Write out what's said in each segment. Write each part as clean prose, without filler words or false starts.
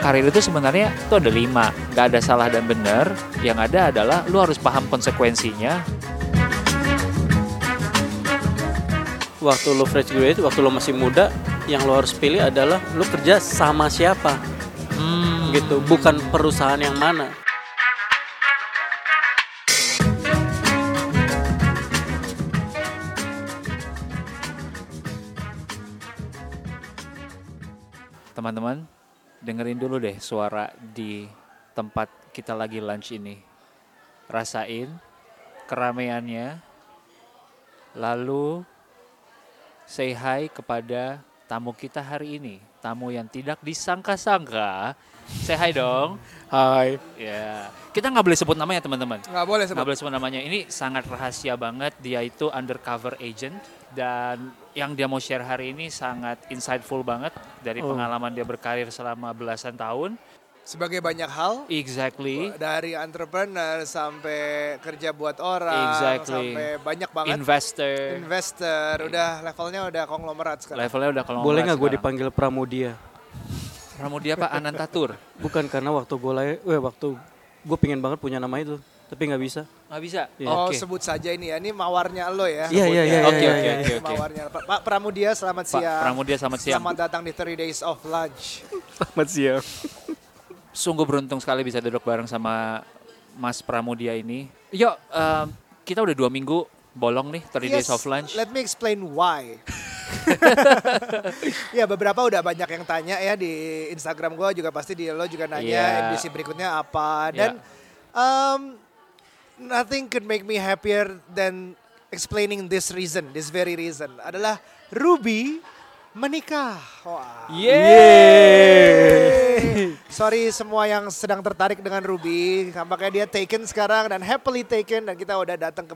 karir itu sebenarnya itu ada 5. Nggak ada salah dan benar. Yang ada adalah lu harus paham konsekuensinya. Waktu lu fresh graduate, waktu lu masih muda, yang lu harus pilih adalah lu kerja sama siapa. Gitu, bukan perusahaan yang mana. Teman-teman, dengerin dulu deh suara di tempat kita lagi lunch ini. Rasain keramaiannya. Lalu say hi kepada tamu kita hari ini. Tamu yang tidak disangka-sangka. Say hi dong. Hai. Ya. Kita gak boleh sebut namanya teman-teman. Gak boleh sebut namanya. Ini sangat rahasia banget. Dia itu undercover agent. Dan yang dia mau share hari ini sangat insightful banget dari pengalaman dia berkarir selama belasan tahun. Sebagai banyak hal. Exactly. Dari entrepreneur sampai kerja buat orang. Exactly. Sampai banyak banget. Investor. Udah levelnya udah konglomerat sekarang. Boleh gak gue dipanggil Pramudia? Pramudia Pak Anantatur? Bukan, karena waktu gue pengen banget punya nama itu. Tapi nggak bisa. Nggak bisa? Oh, okay. Sebut saja ini ya. Ini mawarnya lo ya. Iya. Oke. Mawarnya. Pak Pramudia, selamat siang. Pak Pramudia, selamat siang. Selamat datang di 3 Days of Lunch. Selamat siang. Sungguh beruntung sekali bisa duduk bareng sama Mas Pramudia ini. Yuk, kita udah 2 minggu bolong nih 3 Days of Lunch. Let me explain why. Ya, beberapa udah banyak yang tanya ya di Instagram gue, juga pasti di lo juga nanya edisi berikutnya apa. Dan nothing could make me happier than explaining this reason, this very reason. Adalah Ruby menikah. Wow. Yeay! Sorry semua yang sedang tertarik dengan Ruby. Tampaknya dia taken sekarang dan happily taken. Dan kita udah datang ke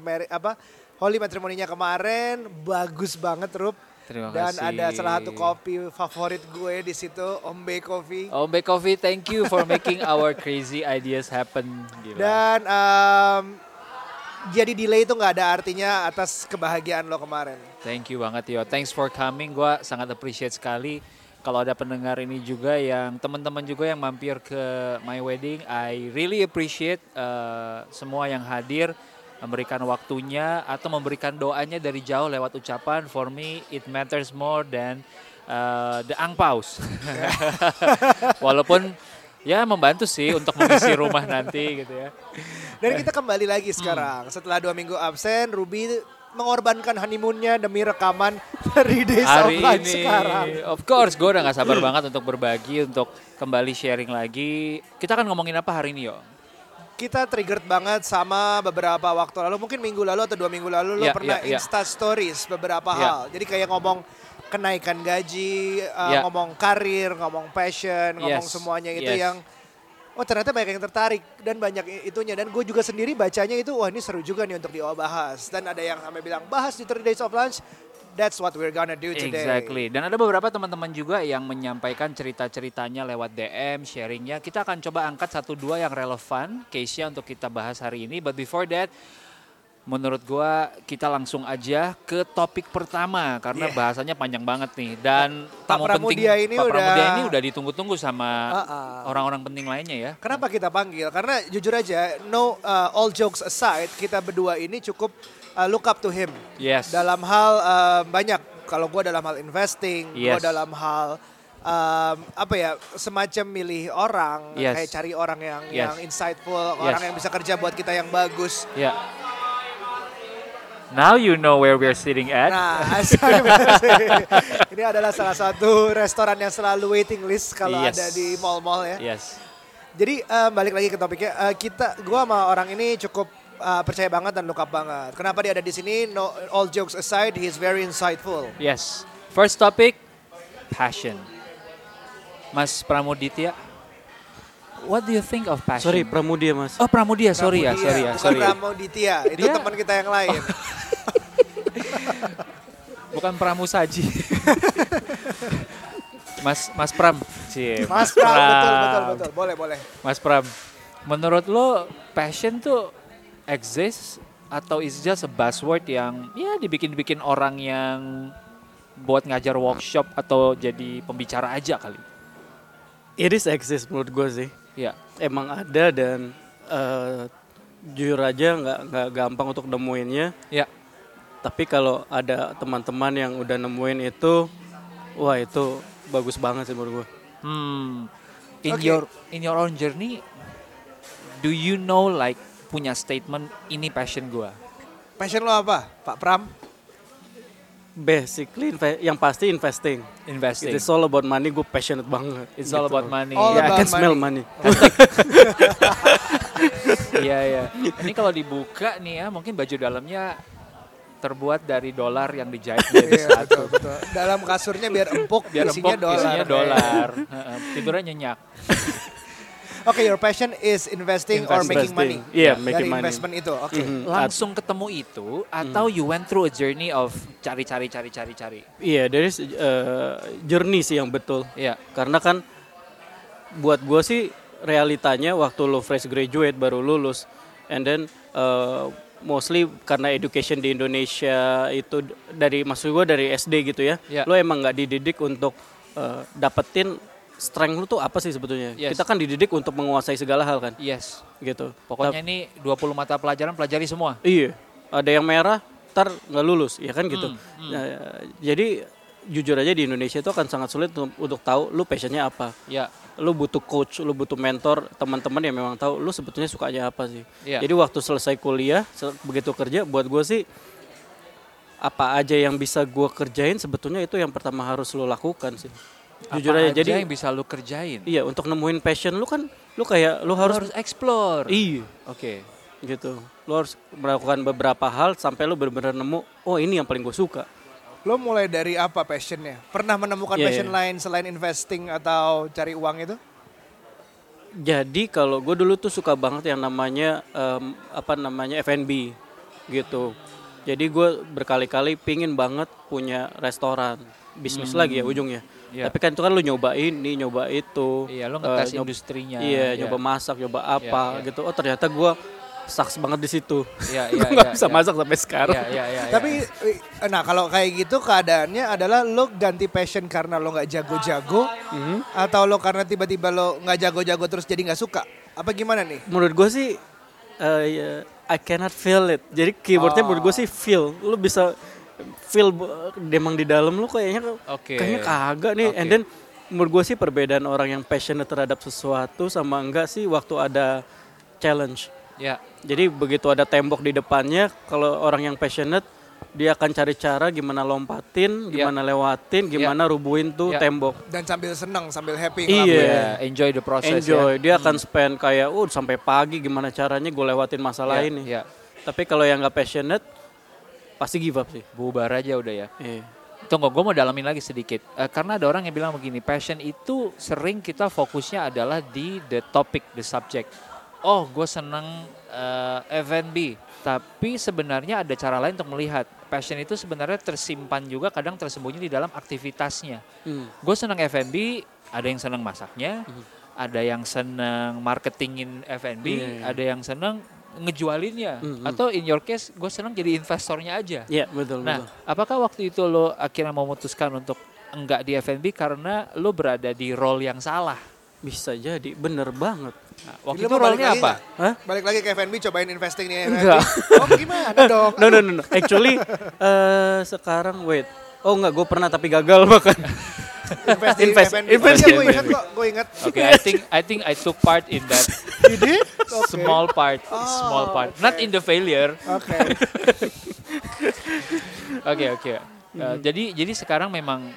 holy matrimoninya kemarin. Bagus banget, Rup. Terima kasih. Dan ada salah satu kopi favorit gue di situ, Ombe Coffee. Ombe Coffee, thank you for making our crazy ideas happen. Gila. Dan jadi delay itu nggak ada artinya atas kebahagiaan lo kemarin. Thank you banget, yo. Thanks for coming. Gue sangat appreciate sekali. Kalau ada pendengar ini juga yang teman-teman juga yang mampir ke my wedding, I really appreciate semua yang hadir. Memberikan waktunya atau memberikan doanya dari jauh lewat ucapan. For me it matters more than the angpaus. Walaupun ya membantu sih untuk mengisi rumah nanti gitu ya. Dan kita kembali lagi sekarang. Setelah 2 minggu absen, Ruby mengorbankan honeymoonnya demi rekaman dari Desa Online sekarang. Of course, gue udah gak sabar banget untuk berbagi, untuk kembali sharing lagi. Kita akan ngomongin apa hari ini, yo? Kita triggered banget sama beberapa waktu lalu, mungkin minggu lalu atau 2 minggu lalu lo pernah Insta stories beberapa hal. Jadi kayak ngomong kenaikan gaji, ngomong karir, ngomong passion, ngomong semuanya itu yang ternyata banyak yang tertarik dan banyak itunya. Dan gue juga sendiri bacanya itu ini seru juga nih untuk dibahas. Dan ada yang sampai bilang bahas di 3 Days of Lunch. That's what we're gonna do today. Exactly. Dan ada beberapa teman-teman juga yang menyampaikan cerita-ceritanya lewat DM, sharingnya. Kita akan coba angkat 1-2 yang relevan case-nya untuk kita bahas hari ini. But before that, menurut gua kita langsung aja ke topik pertama karena bahasanya panjang banget nih. Dan tamu penting Pak Pramudia ini udah ditunggu-tunggu sama orang-orang penting lainnya ya. Kenapa kita panggil? Karena jujur aja, all jokes aside, kita berdua ini cukup look up to him dalam hal banyak. Kalau gue dalam hal investing, gue dalam hal semacam milih orang, kayak cari orang yang insightful, orang yang bisa kerja buat kita yang bagus. Now you know where we're sitting at. Nah, ini adalah salah satu restoran yang selalu waiting list kalau ada di mall-mall ya. Jadi balik lagi ke topiknya, gue sama orang ini cukup percaya banget dan look up banget. Kenapa dia ada di sini? No, all jokes aside, he is very insightful. Yes. First topic, passion. Mas Pramudia, what do you think of passion? Sorry, Pramudia Mas. Oh, Pramudia, sorry. Pramudia, itu teman kita yang lain. Bukan Pramusaji. Mas Pram. Cip. Mas Pram, betul. Boleh. Mas Pram, menurut lo passion tuh exist atau is just a buzzword yang dibikin-bikin orang yang buat ngajar workshop atau jadi pembicara aja kali? It is exist menurut gue sih. Iya. Emang ada dan jujur aja nggak gampang untuk nemuinnya. Iya. Tapi kalau ada teman-teman yang udah nemuin itu, wah itu bagus banget sih menurut gue. In your own journey, do you know like punya statement ini passion gue? Passion lo apa, Pak Pram? Basically yang pasti investing. It's all about money. Gue passionate banget. It's all about money. Yeah, I can smell money. Iya. Ini kalau dibuka nih ya, mungkin baju dalamnya terbuat dari dolar yang dijahit jadi satu. Betul. Dalam kasurnya biar empuk, isinya dolar. Tidurnya nyenyak. Okay, your passion is investing. Or making money. Yeah, making money. Dari investment itu, okay. Mm-hmm. Langsung ketemu itu atau you went through a journey of cari. Yeah, there is journey sih yang betul. Yeah. Karena kan buat gue sih realitanya waktu lo fresh graduate baru lulus, and then mostly karena education di Indonesia itu dari maksud gue dari SD gitu ya, yeah. Lo emang nggak dididik untuk dapetin strength lu tuh apa sih sebetulnya? Yes. Kita kan dididik untuk menguasai segala hal kan? Yes. Gitu. Pokoknya ini 20 mata pelajaran pelajari semua. Iya. Ada yang merah, ntar nggak lulus, ya kan gitu. Nah, jadi jujur aja di Indonesia itu akan sangat sulit untuk tahu lu passionnya apa. Iya. Yeah. Lu butuh coach, lu butuh mentor, teman-teman yang memang tahu lu sebetulnya sukanya apa sih. Yeah. Jadi waktu selesai kuliah, begitu kerja, buat gue sih apa aja yang bisa gue kerjain sebetulnya itu yang pertama harus lu lakukan sih. Jujur aja, jadi yang bisa lu kerjain. Iya, untuk nemuin passion lu kan lu harus explore. Iya. Oke. Gitu. Lu harus melakukan beberapa hal sampai lu benar-benar nemu, oh ini yang paling gue suka. Lu mulai dari apa passionnya? Pernah menemukan passion lain selain investing atau cari uang itu? Jadi kalau gue dulu tuh suka banget yang namanya F&B gitu. Jadi gue berkali-kali pingin banget punya restoran. Bisnis lagi ya ujungnya. Yeah. Tapi kan itu kan lu nyoba ini, nyoba itu. Iya, lu ngetes industrinya. Iya, nyoba masak, nyoba apa gitu. Oh, ternyata gue saks banget di situ. Gue gak bisa masak sampai sekarang. Tapi, nah kalau kayak gitu keadaannya adalah lu ganti passion karena lu gak jago-jago. Atau lu karena tiba-tiba lu gak jago-jago terus jadi gak suka. Apa gimana nih? Menurut gue sih, I cannot feel it. Jadi keywordnya menurut gue sih feel. Lu bisa... feel demang di dalam lu kayaknya kagak nih. And then menurut gue sih perbedaan orang yang passionate terhadap sesuatu sama enggak sih waktu ada challenge. Yeah. Jadi begitu ada tembok di depannya, kalau orang yang passionate dia akan cari cara gimana lompatin, gimana lewatin, gimana rubuhin tuh tembok. Dan sambil senang, sambil happy. Iya, enjoy the process. Enjoy, dia akan spend kayak sampai pagi gimana caranya gue lewatin masalah ini. Yeah. Tapi kalau yang nggak passionate pasti give up sih. Bubar aja udah ya. Yeah. Tunggu, gue mau dalamin lagi sedikit. Karena ada orang yang bilang begini, passion itu sering kita fokusnya adalah di the topic, the subject. Oh, gue seneng F&B. Tapi sebenarnya ada cara lain untuk melihat. Passion itu sebenarnya tersimpan juga, kadang tersembunyi di dalam aktivitasnya. Gue seneng F&B, ada yang seneng masaknya, ada yang seneng marketingin F&B, ada yang seneng ngejualinnya, atau in your case gue senang jadi investornya aja. Iya, betul. Nah, apakah waktu itu lo akhirnya memutuskan untuk enggak di F&B karena lo berada di role yang salah? Bisa jadi, bener banget. Nah, waktu jadi itu role-nya apa? Hah? Balik lagi ke F&B, cobain investing nih. Enggak. Oh gimana dong? No. Actually sekarang wait. Oh enggak, gue pernah tapi gagal bahkan. Invest. Gue ingat. Okay, I think I took part in that. You did? Okay. Small part. Okay. Not in the failure. Okay. Jadi sekarang memang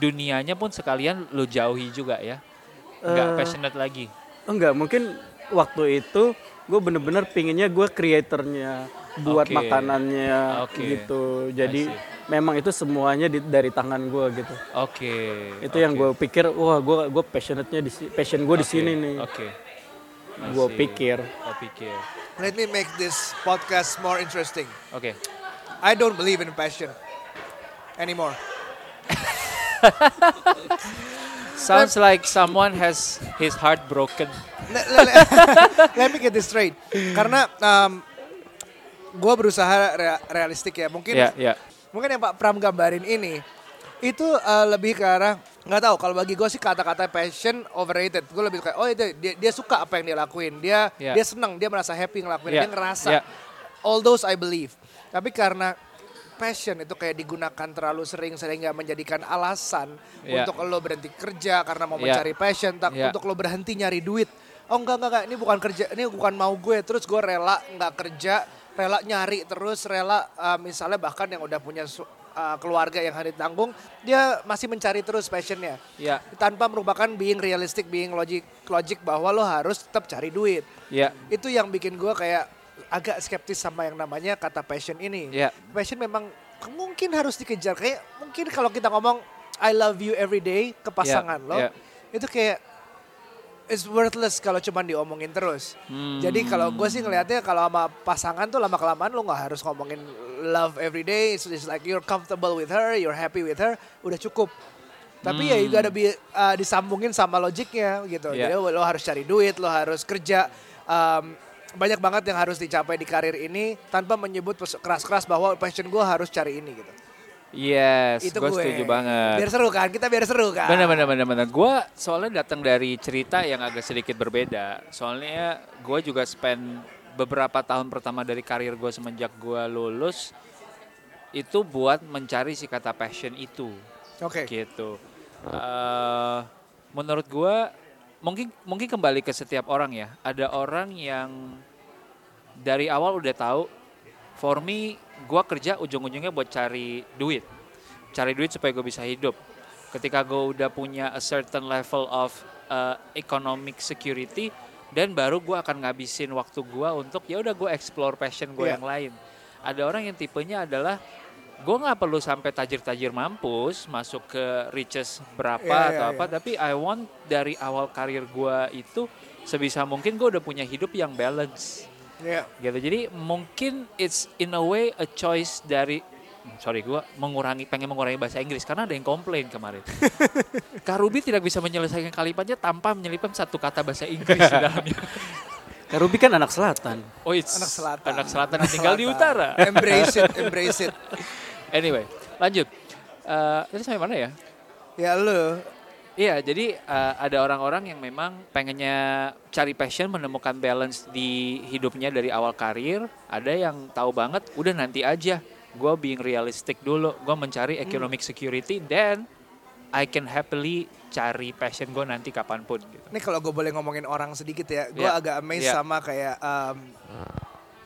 dunianya pun sekalian lo jauhi juga ya. Enggak passionate lagi. Enggak, mungkin waktu itu gue bener-bener pinginnya gue creatornya, buat makanannya gitu. Jadi memang itu semuanya dari tangan gue gitu. Itu yang gue pikir, wah gue passionate-nya passion gue di sini nih. Gue pikir. Let me make this podcast more interesting. I don't believe in passion anymore. Sounds like someone has his heart broken. Let me get this straight. Karena gue berusaha realistik ya. Mungkin yang Pak Pram gambarin ini itu lebih ke arah Nggak tahu, kalau bagi gue sih kata-kata passion overrated. Gue lebih kayak, oh itu dia suka apa yang dia lakuin, dia senang, dia merasa happy ngelakuin, dia ngerasa. All those I believe. Tapi karena passion itu kayak digunakan terlalu sering sehingga menjadikan alasan untuk lo berhenti kerja karena mau mencari passion, untuk lo berhenti nyari duit. Oh enggak, ini bukan kerja, ini bukan mau gue, terus gue rela nggak kerja, rela nyari terus, rela misalnya bahkan yang udah punya keluarga yang harus ditanggung, dia masih mencari terus passionnya. Yeah. Tanpa merupakan being realistic, being logic bahwa lo harus tetap cari duit. Yeah. Itu yang bikin gue kayak agak skeptis sama yang namanya kata passion ini. Yeah. Passion memang mungkin harus dikejar. Kayak mungkin kalau kita ngomong I love you every day ke pasangan lo, itu kayak it's worthless kalau cuma diomongin terus. Jadi kalau gue sih ngelihatnya kalau sama pasangan tuh lama-kelamaan lo gak harus ngomongin love every day, so it's like you're comfortable with her, you're happy with her, udah cukup. Tapi ya juga ada disambungin sama logiknya gitu. Jadi lo harus cari duit, lo harus kerja, banyak banget yang harus dicapai di karir ini tanpa menyebut keras-keras bahwa passion gue harus cari ini gitu. Yes, gue setuju banget. Biar seru kan, kita biar seru kan. Bener. Gue soalnya datang dari cerita yang agak sedikit berbeda. Soalnya gue juga spend beberapa tahun pertama dari karir gue semenjak gue lulus itu buat mencari si kata passion itu. Oke. Gitu. Menurut gue mungkin kembali ke setiap orang ya. Ada orang yang dari awal udah tahu for me gue kerja ujung-ujungnya buat cari duit supaya gue bisa hidup. Ketika gue udah punya a certain level of economic security, dan baru gue akan ngabisin waktu gue untuk ya udah gue explore passion gue yang lain. Ada orang yang tipenya adalah gue nggak perlu sampai tajir-tajir mampus masuk ke riches berapa tapi I want dari awal karir gue itu sebisa mungkin gue udah punya hidup yang balance. Gitu. Jadi mungkin it's in a way a choice dari gue pengen mengurangi bahasa Inggris karena ada yang komplain kemarin. Kak Ruby tidak bisa menyelesaikan kalimatnya tanpa menyelipkan satu kata bahasa Inggris di dalamnya. Kak Ruby kan anak selatan. Oh, it's anak selatan yang tinggal di utara. Embrace it. Anyway, lanjut. Tadi sampai mana ya? Ya lu. Iya, jadi ada orang-orang yang memang pengennya cari passion, menemukan balance di hidupnya dari awal karir. Ada yang tahu banget, udah nanti aja. Gue being realistic dulu, gue mencari economic security, then I can happily cari passion gue nanti kapanpun. Gitu. Ini kalau gue boleh ngomongin orang sedikit ya, gue agak amazed sama kayak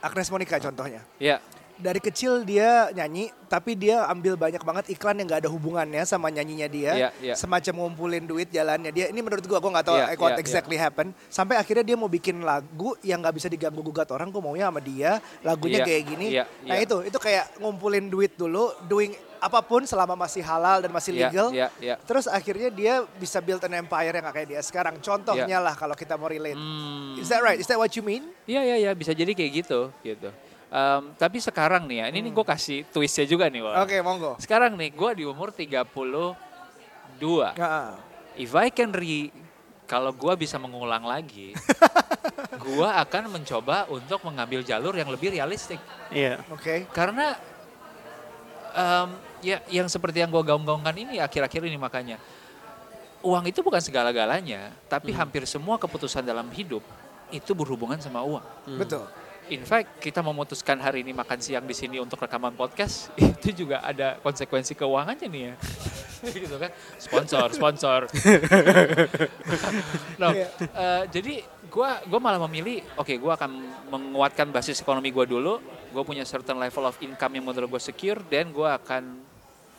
Agnez Monica contohnya. Iya. Yeah. Dari kecil dia nyanyi, tapi dia ambil banyak banget iklan yang gak ada hubungannya sama nyanyinya dia. Semacam ngumpulin duit jalannya dia. Ini menurut gue gak tahu what exactly happen. Sampai akhirnya dia mau bikin lagu yang gak bisa diganggu-gugat orang. Gue maunya sama dia, lagunya kayak gini. Nah itu kayak ngumpulin duit dulu, doing apapun selama masih halal dan masih legal. Terus akhirnya dia bisa build an empire yang gak kayak dia sekarang. Contohnya lah kalau kita mau relate. Is that right? Is that what you mean? Iya, bisa jadi kayak gitu. Tapi sekarang nih ya, ini gue kasih twistnya juga nih. Oke, monggo. Sekarang nih, gue di umur 32. If I can kalau gue bisa mengulang lagi, gue akan mencoba untuk mengambil jalur yang lebih realistik. Oke. Karena yang seperti yang gue gaung-gaungkan ini akhir-akhir ini makanya. Uang itu bukan segala-galanya, tapi hampir semua keputusan dalam hidup itu berhubungan sama uang. Betul. In fact, kita memutuskan hari ini makan siang di sini untuk rekaman podcast, itu juga ada konsekuensi keuangannya nih ya. Gitu kan, sponsor. Jadi gue malah memilih, gue akan menguatkan basis ekonomi gue dulu, gue punya certain level of income yang menurut gue secure, dan gue akan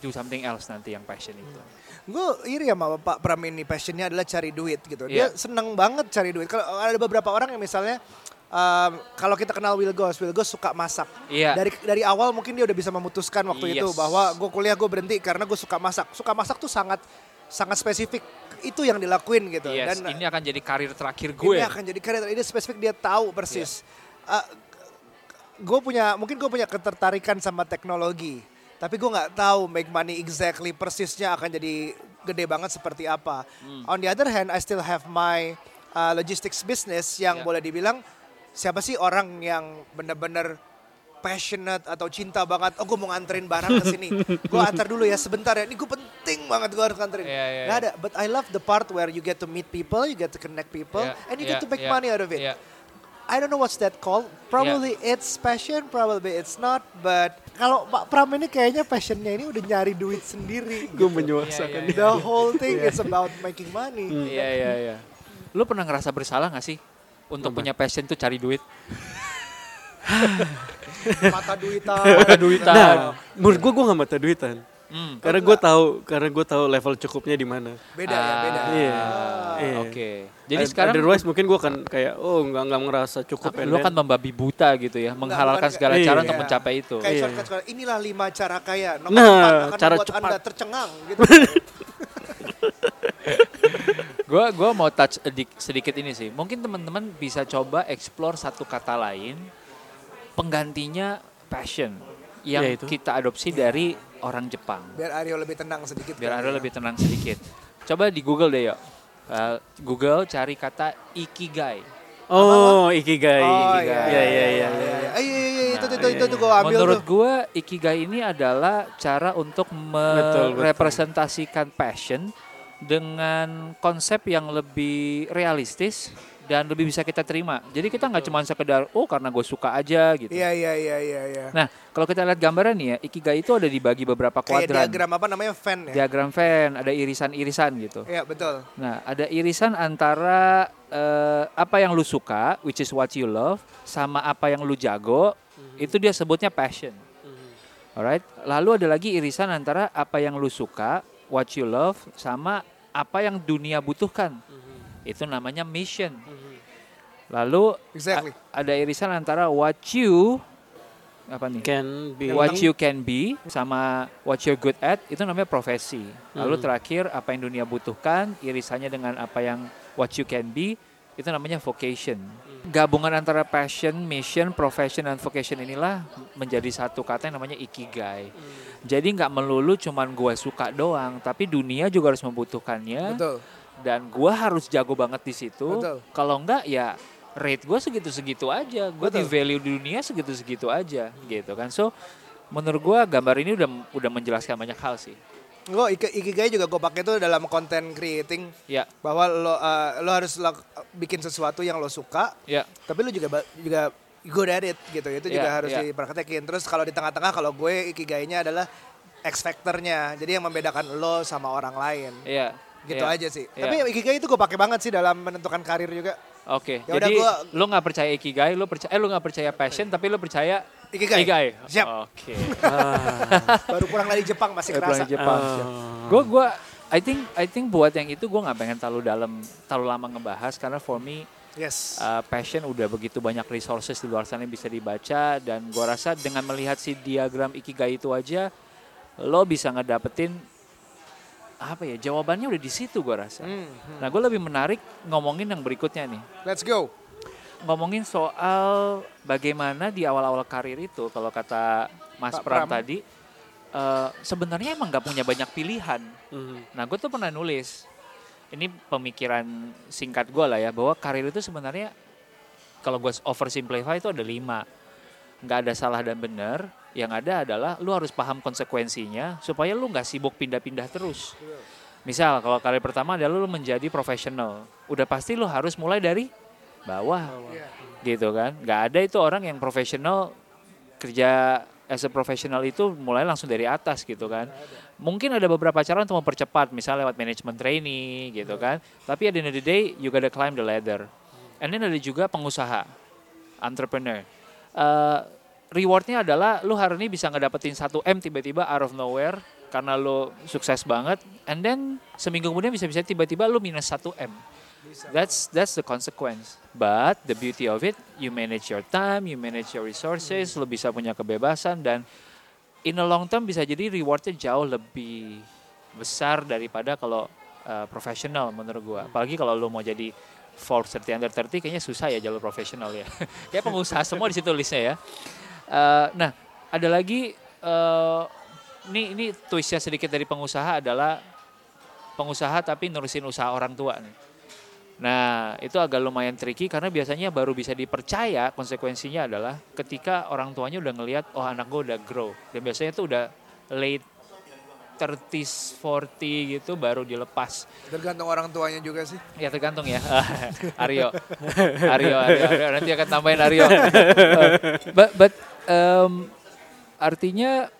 do something else nanti yang passion itu. Gue iri sama Pak Pram ini, passionnya adalah cari duit gitu. Dia seneng banget cari duit. Kalau ada beberapa orang yang misalnya, kalau kita kenal Will Goss suka masak. Dari awal mungkin dia udah bisa memutuskan waktu itu bahwa gue kuliah gue berhenti karena gue suka masak. Suka masak tuh sangat spesifik, itu yang dilakuin gitu. Dan ini akan jadi karir terakhir gue. Ini spesifik, dia tahu persis. Gue punya ketertarikan sama teknologi, tapi gue nggak tahu make money exactly persisnya akan jadi gede banget seperti apa. On the other hand, I still have my logistics business yang boleh dibilang siapa sih orang yang benar-benar passionate atau cinta banget, oh gue mau nganterin barang ke sini, gue antar dulu ya sebentar ya, ini gue penting banget gue harus nganterin, nggak ada. But I love the part where you get to meet people, you get to connect people, and you get to make money out of it. I don't know what's that called. Probably it's passion, probably it's not. But kalau Pak Pram ini kayaknya passionnya ini udah nyari duit sendiri. Gue menyuasakan. The whole thing is about making money. Iya. Lu pernah ngerasa bersalah nggak sih untuk punya passion tuh cari duit? Mata duitan. Nah, menurut gue nggak mata duitan. Karena gue tahu level cukupnya di mana. Beda. Iya. Oke. Jadi sekarang otherwise mungkin gue akan kayak enggak ngerasa cukup. Tapi lu kan membabi buta gitu ya, menghalalkan segala cara untuk mencapai itu. Kayak shortcut. Inilah 5 cara kaya. Nomor 4 akan membuat Anda tercengang gitu. Gue mau touch sedikit ini sih. Mungkin teman-teman bisa coba explore satu kata lain penggantinya passion yang kita adopsi dari orang Jepang. Biar Aryo lebih tenang sedikit. Coba di Google deh yuk. Google cari kata ikigai. Ikigai. Iya. Itu gue ambil. Menurut gue ikigai ini adalah cara untuk merepresentasikan passion dengan konsep yang lebih realistis dan lebih bisa kita terima. Jadi kita nggak cuma sekedar karena gue suka aja gitu. Iya. Nah kalau kita lihat gambaran nih ya, ikigai itu ada dibagi beberapa kuadran. Kayak diagram apa namanya, fan ya? Diagram fan, ada irisan-irisan gitu. Iya betul. Nah ada irisan antara apa yang lu suka, which is what you love, sama apa yang lu jago, itu dia sebutnya passion. Alright. Lalu ada lagi irisan antara apa yang lu suka, what you love, sama apa yang dunia butuhkan. Itu namanya mission. Lalu ada irisan antara what you can be sama what you're good at, itu namanya profesi. Lalu terakhir apa yang dunia butuhkan, irisannya dengan apa yang what you can be, itu namanya vocation. Gabungan antara passion, mission, profession dan vocation inilah menjadi satu kata yang namanya ikigai. Jadi nggak melulu cuman gua suka doang, tapi dunia juga harus membutuhkannya. Betul. Dan gue harus jago banget di situ. Kalau enggak ya rate gue segitu-segitu aja. Gue di value di dunia segitu-segitu aja gitu kan. So menurut gue gambar ini udah menjelaskan banyak hal sih. Gue ikigai juga gue pakai tuh dalam content creating. Ya. Bahwa lo harus bikin sesuatu yang lo suka. Ya. Tapi lo juga good at it gitu. Itu juga harus dipraktekin. Terus kalau di tengah-tengah, kalau gue ikigainya adalah X factor-nya. Jadi yang membedakan lo sama orang lain. Iya. Gitu aja sih. Tapi ikigai itu gue pakai banget sih dalam menentukan karir juga. Oke. Yaudah, jadi lo nggak percaya ikigai, lo nggak percaya passion, tapi lo percaya ikigai. Siap. Oke. Baru kurang dari Jepang masih kerasa. I think buat yang itu gue nggak pengen terlalu lama ngebahas karena for me passion udah begitu banyak resources di luar sana yang bisa dibaca, dan gue rasa dengan melihat si diagram ikigai itu aja lo bisa ngedapetin jawabannya udah di situ gue rasa. Nah gue lebih menarik ngomongin yang berikutnya nih. Let's go. Ngomongin soal bagaimana di awal-awal karir itu, kalau kata Mas Pram tadi, sebenarnya emang gak punya banyak pilihan. Nah gue tuh pernah nulis, ini pemikiran singkat gue lah ya, bahwa karir itu sebenarnya kalau gue oversimplify itu ada 5. Gak ada salah dan benar. Yang ada adalah lu harus paham konsekuensinya supaya lu gak sibuk pindah-pindah terus. Misal kalau karir pertama adalah lu menjadi profesional. Udah pasti lu harus mulai dari bawah. Gitu kan. Gak ada itu orang yang profesional kerja as a professional itu mulai langsung dari atas gitu kan. Mungkin ada beberapa cara untuk mempercepat. Misal lewat management trainee gitu kan. Tapi at the end of the day you gotta climb the ladder. And then ada juga pengusaha. Entrepreneur. Rewardnya adalah lu hari ini bisa ngedapetin 1M tiba-tiba out of nowhere karena lu sukses banget, and then seminggu kemudian bisa-bisa tiba-tiba lu minus 1M. That's the consequence. But the beauty of it, you manage your time, you manage your resources, lu bisa punya kebebasan, dan in a long term bisa jadi rewardnya jauh lebih besar daripada kalau profesional menurut gua. Apalagi kalau lu mau jadi Forbes 30 under 30 kayaknya susah ya jalur profesional ya. Kayak pengusaha semua di situ listnya ya. Nah, ada lagi ini twistnya sedikit dari pengusaha adalah pengusaha tapi nurusin usaha orang tua nih. Nah, itu agak lumayan tricky karena biasanya baru bisa dipercaya konsekuensinya adalah ketika orang tuanya udah ngelihat, oh anak gue udah grow. Dan biasanya itu udah late 30s, 40 gitu baru dilepas. Tergantung orang tuanya juga sih. Ya tergantung ya. Aryo. Nanti akan tambahin Aryo. Artinya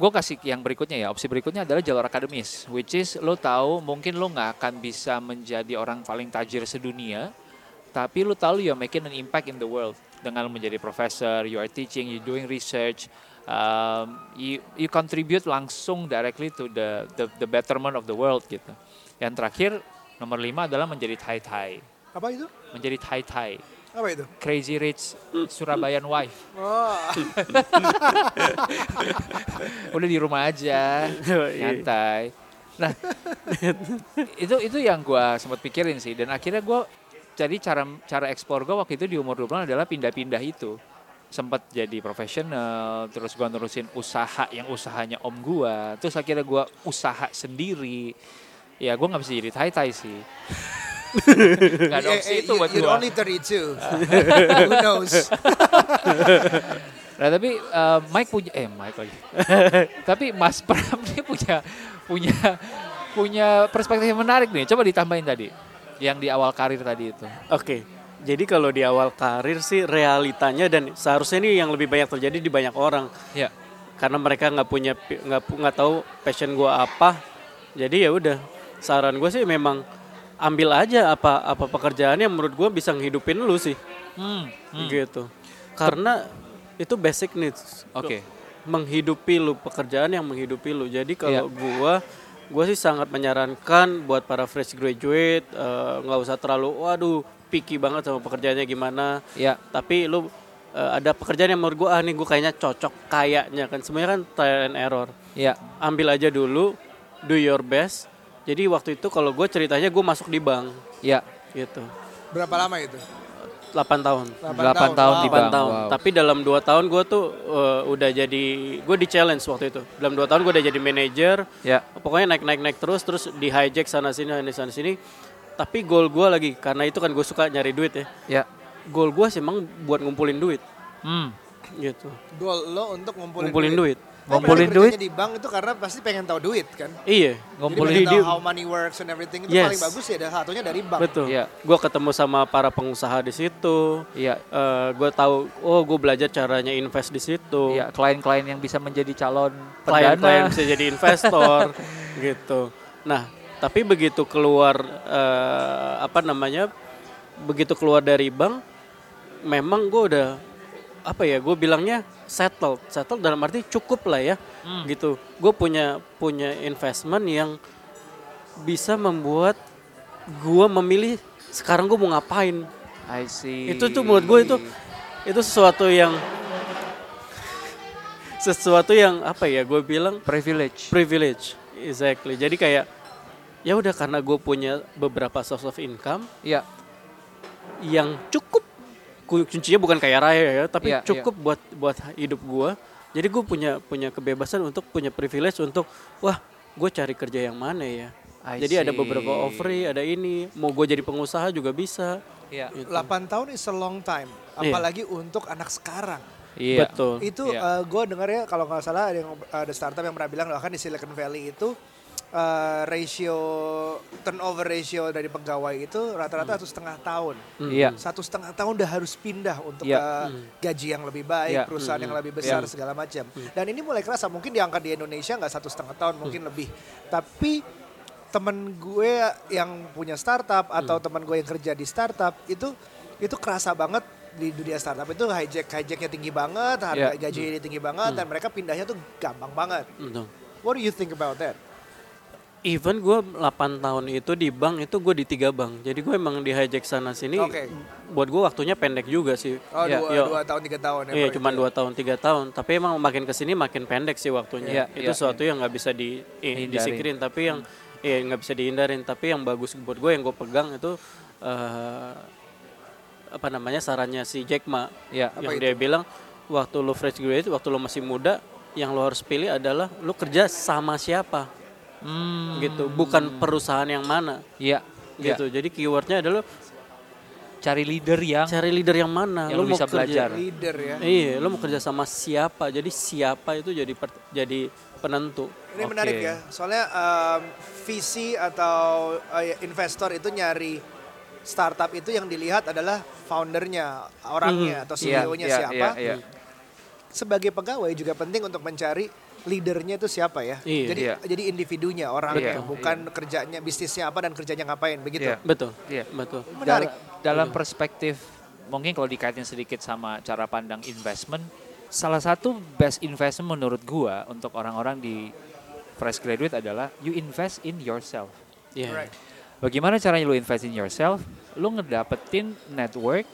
gue kasih yang berikutnya ya, opsi berikutnya adalah jalur akademis, which is lo tahu mungkin lo nggak akan bisa menjadi orang paling tajir sedunia, tapi lo tahu you are making an impact in the world dengan menjadi professor, you are teaching, you doing research, you contribute langsung directly to the betterment of the world gitu. Yang terakhir nomor 5 adalah menjadi tai-tai. Apa itu? Menjadi tai-tai. Apa itu? Crazy Rich Surabayan Wife. Oh. Udah di rumah aja, nyantai. Nah, itu yang gue sempat pikirin sih. Dan akhirnya gue jadi cara eksplor gue waktu itu di umur 20 adalah pindah-pindah itu. Sempat jadi profesional, terus gue nerusin usaha yang usahanya om gue. Terus akhirnya gue usaha sendiri. Ya gue gak bisa jadi tai-tai sih. Gak ada opsi itu buat gue. You're only 32. Who knows? Nah tapi Mike lagi. Tapi Mas Pram ini punya perspektif yang menarik nih. Coba ditambahin tadi, yang di awal karir tadi itu. Oke. Jadi kalau di awal karir sih realitanya dan seharusnya ini yang lebih banyak terjadi di banyak orang. Ya. Karena mereka nggak tahu passion gue apa. Jadi ya udah. Saran gue sih memang ambil aja apa pekerjaan yang menurut gue bisa ngehidupin lu sih, gitu. Karena itu basic needs. Oke. Okay. Menghidupi lu, pekerjaan yang menghidupi lu. Jadi kalau gue sih sangat menyarankan buat para fresh graduate nggak usah terlalu, waduh, picky banget sama pekerjaannya gimana. Yeah. Tapi lu ada pekerjaan yang menurut gue nih gue kayaknya cocok kayaknya kan. Semuanya kan trial and error. Yeah. Ambil aja dulu, do your best. Jadi waktu itu kalau gue ceritanya gue masuk di bank. Iya. Gitu. Berapa lama itu? 8 tahun. 8 tahun di bank. Wow. Tapi dalam 2 tahun gue tuh udah jadi, gue di challenge waktu itu. Dalam 2 tahun gue udah jadi manajer. Iya. Pokoknya naik terus di hijack sana sini. Tapi goal gue lagi, karena itu kan gue suka nyari duit ya. Iya. Goal gue sih emang buat ngumpulin duit. Gitu. Goal lo untuk ngumpulin duit. Ngumpulin duit di bank itu karena pasti pengen tahu duit kan. Iya. Ngumpulin duit, how money works and everything itu paling bagus ya. Dan satunya dari bank. Betul. Yeah. Gue ketemu sama para pengusaha di situ. Iya. Yeah. Gue tahu. Oh, gue belajar caranya invest di situ. Iya. Yeah. Klien-klien yang bisa menjadi calon perdana. Klien bisa jadi investor, gitu. Nah, tapi begitu keluar begitu keluar dari bank, memang gue udah gue bilangnya settle dalam arti cukup lah ya, gitu. Gue punya investment yang bisa membuat gue memilih sekarang gue mau ngapain. I see. Itu tuh menurut gue itu sesuatu yang gue bilang privilege. Exactly. Jadi kayak ya udah karena gue punya beberapa source of income, yang cukup. Kuncinya bukan kaya raya ya, tapi cukup buat hidup gue. Jadi gue punya kebebasan untuk punya privilege untuk gue cari kerja yang mana ya. Jadi ada beberapa offer, ada ini. Mau gue jadi pengusaha juga bisa. Yeah. Gitu. 8 tahun is a long time, apalagi untuk anak sekarang. Yeah. Betul. Itu gue dengar ya kalau nggak salah ada startup yang pernah bilang bahkan di Silicon Valley itu turnover ratio dari pegawai itu rata-rata 1,5 tahun. 1,5 tahun udah harus pindah untuk gaji yang lebih baik, perusahaan yang lebih besar, segala macam. Dan ini mulai kerasa, mungkin diangkat di Indonesia nggak 1,5 tahun, mungkin lebih. Tapi temen gue yang punya startup atau temen gue yang kerja di startup itu kerasa banget. Di dunia startup itu hijacknya tinggi banget, harga gajinya tinggi banget, dan mereka pindahnya tuh gampang banget. What do you think about that? Even gue 8 tahun itu di bank itu gue di 3 bank. Jadi gue emang di hijack sana sini. Okay. Buat gue waktunya pendek juga sih. Oh 2 tahun 3 tahun ya. Iya cuma 2 tahun 3 tahun. Tapi emang makin kesini makin pendek sih waktunya. Itu sesuatu yang gak bisa disikirin. Tapi yang gak bisa dihindarin. Tapi yang bagus buat gue yang gue pegang itu sarannya si Jack Ma. Yeah. Yang dia bilang waktu lo fresh graduate, waktu lo masih muda, yang lo harus pilih adalah lo kerja sama siapa. Gitu, bukan perusahaan yang mana. Iya. gitu. Jadi keywordnya adalah cari leader yang mana, yang lu bisa belajar leader ya. Iya, lu mau kerja sama siapa, jadi siapa itu jadi penentu. Ini menarik ya, soalnya VC atau investor itu nyari startup itu yang dilihat adalah foundernya, orangnya atau CEO-nya siapa. Yeah. Sebagai pegawai juga penting untuk mencari leadernya itu siapa ya. Iya, jadi individunya, orangnya, bukan kerjanya, bisnisnya apa dan kerjanya ngapain, begitu. Iya. Betul. Menarik. Dalam perspektif, mungkin kalau dikaitin sedikit sama cara pandang investment, salah satu best investment menurut gua untuk orang-orang di fresh graduate adalah you invest in yourself. Right. Bagaimana caranya lu invest in yourself? Lu ngedapetin network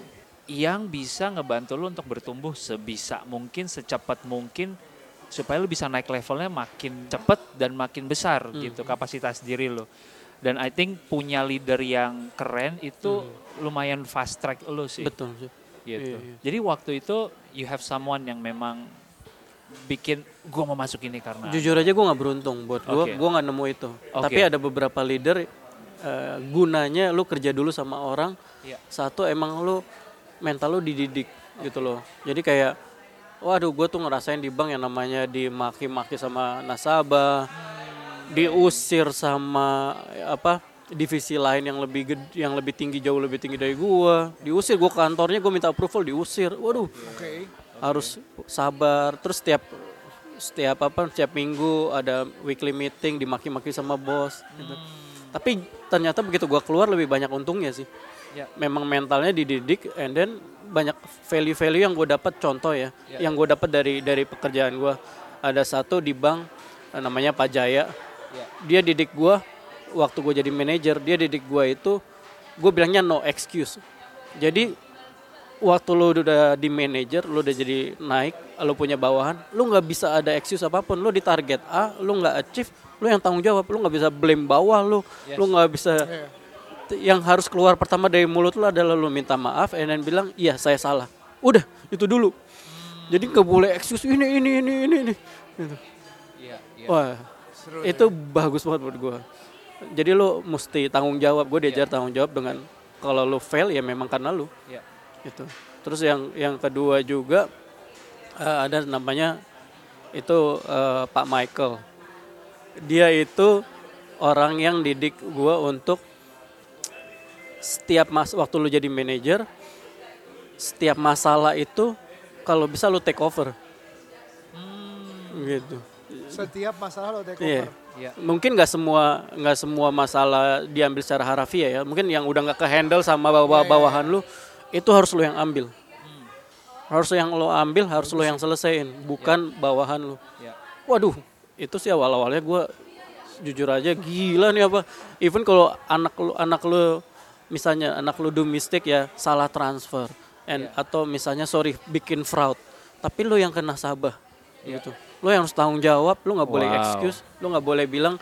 yang bisa ngebantu lu untuk bertumbuh sebisa mungkin, secepat mungkin, supaya lu bisa naik levelnya makin cepat dan makin besar gitu kapasitas diri lu. Dan I think punya leader yang keren itu lumayan fast track lu sih. Betul sih. Gitu. Iya. Jadi waktu itu you have someone yang memang bikin gue mau masuk ini karena... Jujur aja gue gak beruntung buat gue, gue gak nemu itu. Tapi ada beberapa leader gunanya lu kerja dulu sama orang, satu emang lu mental lu dididik gitu loh. Jadi kayak... Waduh, gue tuh ngerasain di bank yang namanya dimaki-maki sama nasabah, diusir sama divisi lain yang lebih tinggi jauh lebih tinggi dari gue. Diusir, gue kantornya gue minta approval diusir. Waduh, harus sabar. Terus setiap minggu ada weekly meeting dimaki-maki sama bos. Gitu. Tapi ternyata begitu gue keluar lebih banyak untungnya sih. Memang mentalnya dididik, and then banyak value-value yang gue dapat. Contoh yang gue dapat dari pekerjaan gue, ada satu di bank namanya Pak Jaya, dia didik gue waktu gue jadi manajer. Dia didik gue itu, gue bilangnya no excuse. Jadi waktu lo udah di manajer, lo udah jadi naik, lo punya bawahan, lo nggak bisa ada excuse apapun. Lo di target A, lo nggak achieve, lo yang tanggung jawab, lo nggak bisa blame bawah lo, lo nggak bisa. Yang harus keluar pertama dari mulut lu adalah lu minta maaf, and then bilang iya saya salah. Udah, itu dulu. Jadi gak boleh excuse ini. Gitu. Wah, seru, itu bagus banget buat gue. Jadi lu mesti tanggung jawab. Gue diajar tanggung jawab dengan kalau lu fail ya memang karena lu. Gitu. Terus yang kedua juga ada namanya itu Pak Michael. Dia itu orang yang didik gue untuk waktu lu jadi manajer, setiap masalah itu kalau bisa lu take over. Gitu. Setiap masalah lu take over. Yeah. Mungkin enggak semua masalah diambil secara harafiah ya. Mungkin yang udah enggak ke-handle sama bawahan lu, itu harus lu yang ambil. Harus yang lu ambil, harus lu yang selesain, bukan bawahan lu. Waduh, itu sih awal-awalnya gue jujur aja gila nih apa. Even kalau anak lu misalnya anak lu do mistake ya, salah transfer atau misalnya bikin fraud, tapi lu yang kena sabah gitu. Lu yang harus tanggung jawab, lu nggak boleh excuse, lu nggak boleh bilang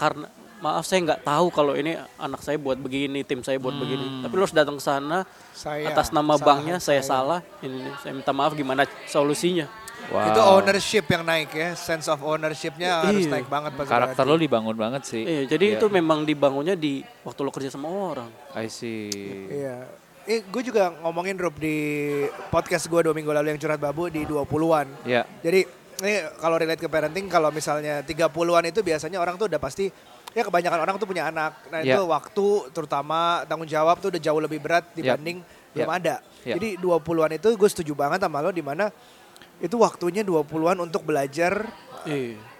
karena maaf saya nggak tahu kalau ini anak saya buat begini, tim saya buat begini. Tapi lu harus datang ke sana atas nama banknya saya salah, ini saya minta maaf gimana solusinya. Itu ownership yang naik ya, sense of ownership-nya harus naik banget. Karakter lo dibangun banget sih. Iya, jadi itu memang dibangunnya di waktu lo kerja sama orang. I see. Gue juga ngomongin Rob di podcast gue 2 minggu lalu yang curhat babu di 20-an. Jadi ini kalau relate ke parenting, kalau misalnya 30-an itu biasanya orang tuh udah pasti, ya kebanyakan orang tuh punya anak. Nah itu waktu terutama tanggung jawab tuh udah jauh lebih berat dibanding belum ada. Jadi 20-an itu gue setuju banget sama lo di mana itu waktunya 20-an untuk belajar,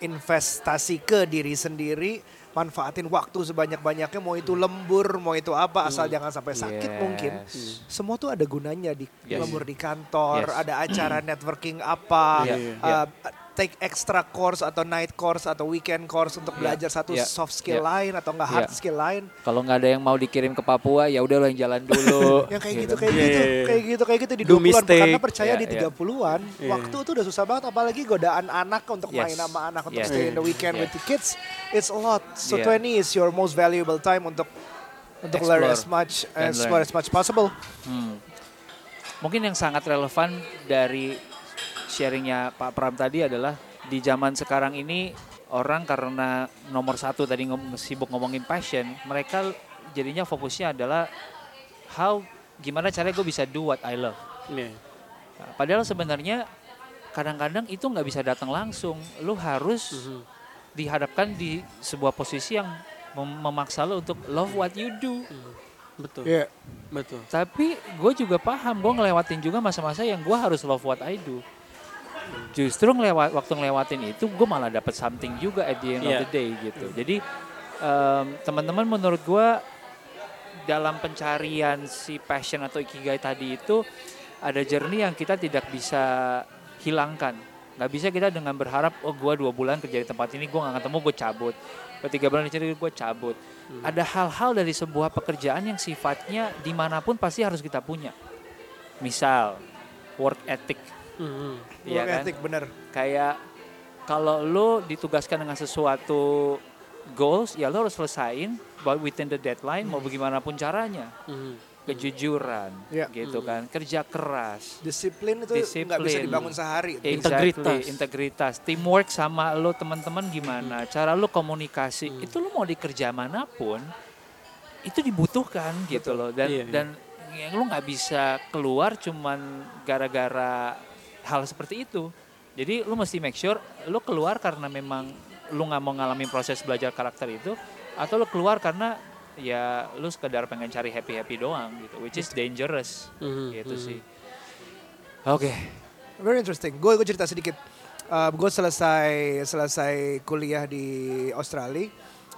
investasi ke diri sendiri, manfaatin waktu sebanyak-banyaknya, mau itu lembur, mau itu apa, asal jangan sampai sakit mungkin. Semua tuh ada gunanya, di lembur di kantor, ada acara networking apa, take extra course atau night course atau weekend course untuk belajar satu soft skill lain atau enggak hard skill lain. Kalau enggak ada yang mau dikirim ke Papua, ya udah lo yang jalan dulu. Yang kayak gitu di 20-an, karena percaya di 30-an waktu itu udah susah banget, apalagi godaan anak untuk main sama anak, untuk stay in the weekend with the kids. It's a lot. So 20 is your most valuable time untuk learn as much possible. Mungkin yang sangat relevan dari sharingnya Pak Pram tadi adalah di zaman sekarang ini orang karena nomor satu tadi sibuk ngomongin passion, mereka jadinya fokusnya adalah gimana caranya gue bisa do what I love. Yeah. Nah, padahal sebenarnya kadang-kadang itu nggak bisa datang langsung. Lu harus dihadapkan di sebuah posisi yang memaksa lu untuk love what you do. Betul. Iya, yeah, betul. Tapi gue juga paham, gue ngelewatin juga masa-masa yang gue harus love what I do. Justru waktu ngelewatin itu gue malah dapat something juga at the end of the day gitu. Jadi teman-teman menurut gue dalam pencarian si passion atau ikigai tadi itu ada journey yang kita tidak bisa hilangkan. Gak bisa kita dengan berharap, oh gue 2 bulan kerja di tempat ini, gue gak ketemu, gue cabut. 3 bulan kerja gue cabut. Ada hal-hal dari sebuah pekerjaan yang sifatnya dimanapun pasti harus kita punya. Misal, work ethic. Ya work kan? Ethic, bener. Kayak kalau lo ditugaskan dengan sesuatu goals, ya lo harus selesain within the deadline, mau bagaimanapun caranya. Kejujuran, gitu kan, kerja keras, disiplin itu nggak bisa dibangun sehari. Integritas, teamwork sama lo teman-teman gimana, cara lo komunikasi, itu lo mau di kerja manapun itu dibutuhkan. Betul. Gitu lo, dan lo nggak bisa keluar cuman gara-gara hal seperti itu. Jadi lo mesti make sure lo keluar karena memang lo nggak mau ngalamin proses belajar karakter itu, atau lo keluar karena ya lu sekedar pengen cari happy-happy doang gitu, which is dangerous gitu sih. Oke. Okay. Very interesting. Gue cerita sedikit. Gue selesai kuliah di Australia.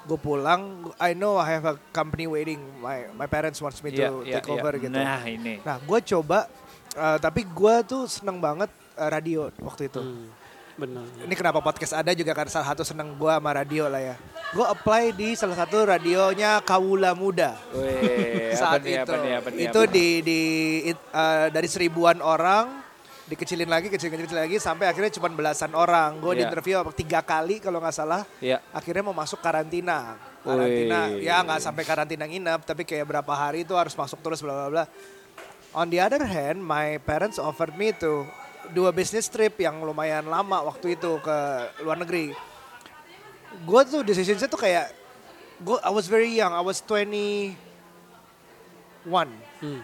Gue pulang. I know I have a company waiting. My parents wants me to take over gitu. Nah ini. Nah gue coba. Tapi gue tuh seneng banget radio waktu itu. Benar. Ini kenapa podcast ada juga kan, salah satu seneng gue sama radio lah ya. Gue apply di salah satu radionya Kawula Muda. Wee, saat itu dari 1,000-an orang dikecilin lagi, kecil lagi sampai akhirnya cuma belasan orang. Gue diinterview 3 kali kalau nggak salah. Akhirnya mau masuk karantina. Wee. Ya nggak sampai karantina nginep, tapi kayak berapa hari itu harus masuk terus bla bla bla. On the other hand, my parents offered me to 2 business trip yang lumayan lama waktu itu ke luar negeri. Gue tuh decision-nya tuh kayak, I was very young, I was 21.